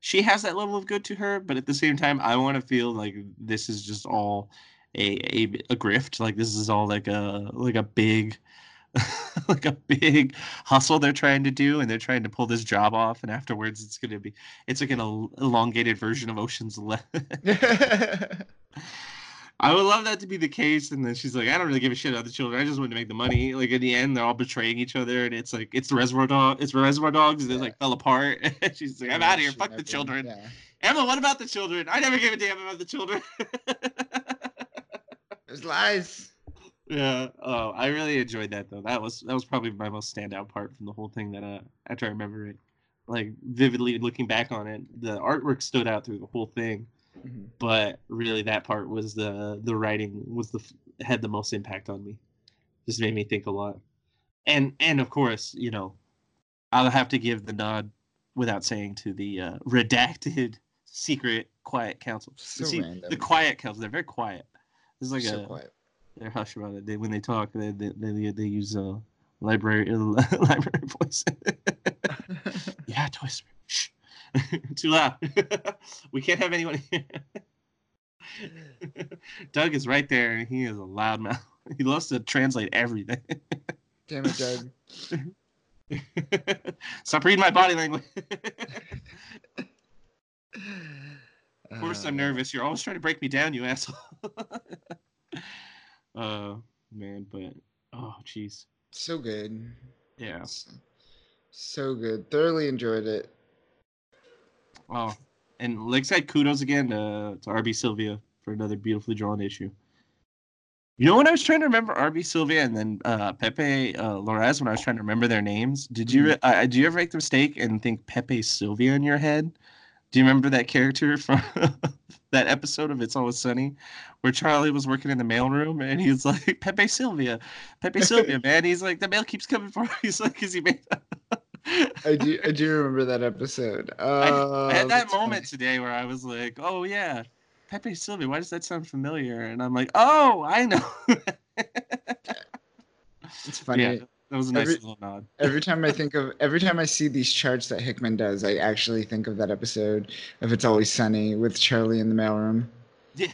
she has that level of good to her, but at the same time, I want to feel like this is just all a grift. Like this is all like a big like a big hustle they're trying to do, and they're trying to pull this job off, and afterwards it's like an elongated version of Ocean's 11. I would love that to be the case, and then she's like, "I don't really give a shit about the children, I just want to make the money." Like in the end, they're all betraying each other, and it's like it's Reservoir Dogs, and they like fell apart. She's like, "I'm out of here, fuck the children." Yeah. "Emma, what about the children? I never gave a damn about the children." There's lies. Yeah, oh, I really enjoyed that though. That was probably my most standout part from the whole thing. That after I remember it, like vividly looking back on it, the artwork stood out through the whole thing. Mm-hmm. But really, that part was the writing was had the most impact on me. Just made me think a lot, and of course, you know, I'll have to give the nod without saying to the redacted secret quiet council. So the quiet council, they're very quiet. It's like quiet. They're hush about it. When they talk, they use library voice. Yeah, to whisper. Shh. Too loud. We can't have anyone here. Doug is right there, and he is a loud mouth. He loves to translate everything. Damn it, Doug. Stop reading my body language. Of course I'm nervous. You're always trying to break me down, you asshole. Man, but oh jeez, so good. Yeah, so good. Thoroughly enjoyed it. Oh, and Lakeside, kudos again to RB Silva for another beautifully drawn issue. You know, when I was trying to remember RB Silva and then Pepe Lorenz, when I was trying to remember their names, did you ever make the mistake and think Pepe Silva in your head? Do you remember that character from that episode of It's Always Sunny where Charlie was working in the mailroom and he's like, Pepe Silva, man. He's like, the mail keeps coming for me. He's like, is he made I do remember that episode. I had that moment today where I was like, oh, yeah. Pepe Silva, why does that sound familiar? And I'm like, oh, I know. It's funny. Yeah, that was a nice little nod. Every time I see these charts that Hickman does, I actually think of that episode of It's Always Sunny with Charlie in the mailroom. Yeah.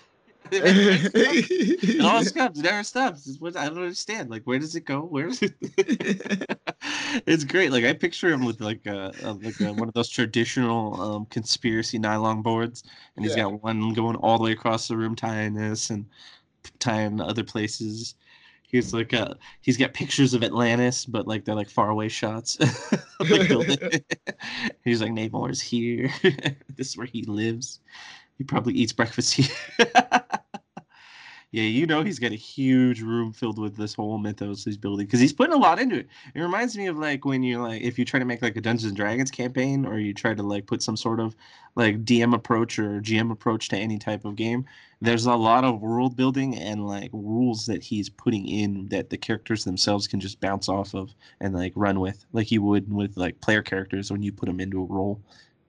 It always comes. It never stops. It's what I don't understand. Like, where does it go? Where is it? It's great. Like, I picture him with like one of those traditional conspiracy nylon boards, and he's got one going all the way across the room, tying this and tying the other places. He's like he's got pictures of Atlantis, but like they're like faraway shots. He's like, Namor's here. This is where he lives. He probably eats breakfast here. Yeah, you know he's got a huge room filled with this whole mythos he's building because he's putting a lot into it. It reminds me of like when you like if you try to make like a Dungeons and Dragons campaign or you try to like put some sort of like DM approach or GM approach to any type of game. There's a lot of world building and like rules that he's putting in that the characters themselves can just bounce off of and like run with, like you would with like player characters when you put them into a role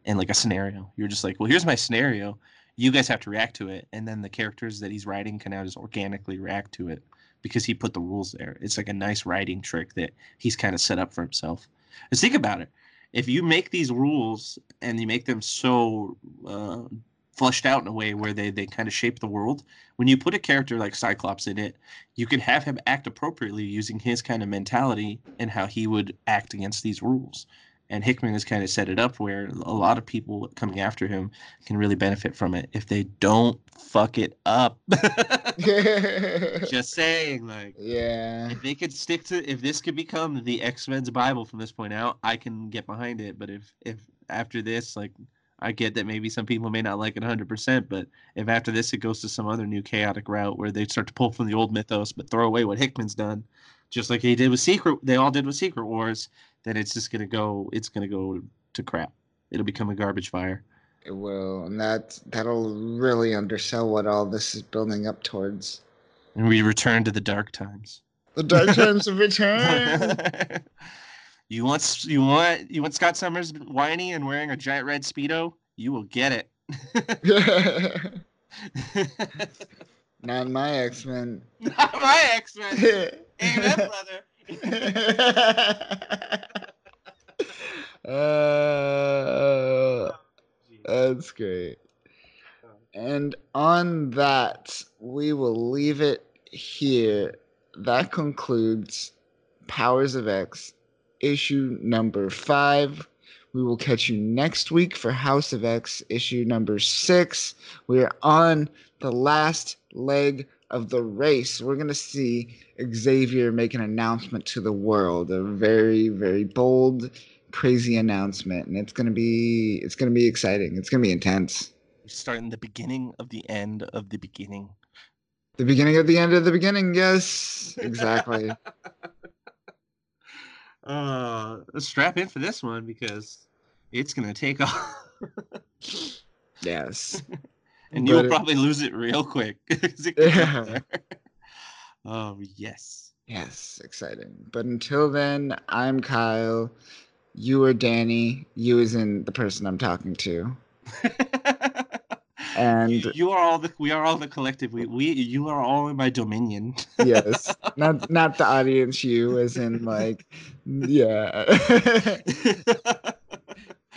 and like a scenario. You're just like, well, here's my scenario. You guys have to react to it, and then the characters that he's writing can now just organically react to it because he put the rules there. It's like a nice writing trick that he's kind of set up for himself. Just think about it. If you make these rules and you make them so fleshed out in a way where they kind of shape the world, when you put a character like Cyclops in it, you could have him act appropriately using his kind of mentality and how he would act against these rules. And Hickman has kind of set it up where a lot of people coming after him can really benefit from it if they don't fuck it up. Just saying, like, yeah, if they could stick to, if this could become the X-Men's Bible from this point out, I can get behind it. But if after this, like, I get that maybe some people may not like it 100%, but if after this it goes to some other new chaotic route where they start to pull from the old mythos but throw away what Hickman's done, just like he did with Secret Wars, then it's just gonna go. It's gonna go to crap. It'll become a garbage fire. It will, and that'll really undersell what all this is building up towards. And we return to the dark times. The dark times have returned. You want Scott Summers whiny and wearing a giant red Speedo? You will get it. Not my X-Men. Not my X-Men. Amen, brother. That's great. And on that, we will leave it here. That concludes Powers of X, issue number 5. We will catch you next week for House of X, issue number 6. We are on the last leg of the race. We're going to see Xavier make an announcement to the world, a very, very bold, crazy announcement, and it's going to be exciting. It's going to be intense. We're starting the beginning of the end of the beginning. The beginning of the end of the beginning, yes. Exactly. Let's strap in for this one because it's going to take off. Yes. And you'll probably lose it real quick. Yes. Yes, exciting. But until then, I'm Kyle. You are Danny. You as in the person I'm talking to. And you are all the. We are all the collective. You are all in my dominion. Yes, not the audience. You as in like, yeah.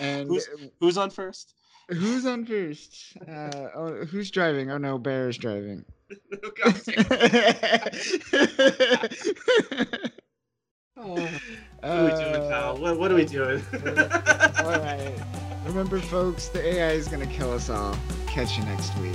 And who's on first? Who's on first? Who's driving? Oh no, Bear's driving. What are we doing, pal? What are we doing? All right. Remember, folks, the AI is going to kill us all. Catch you next week.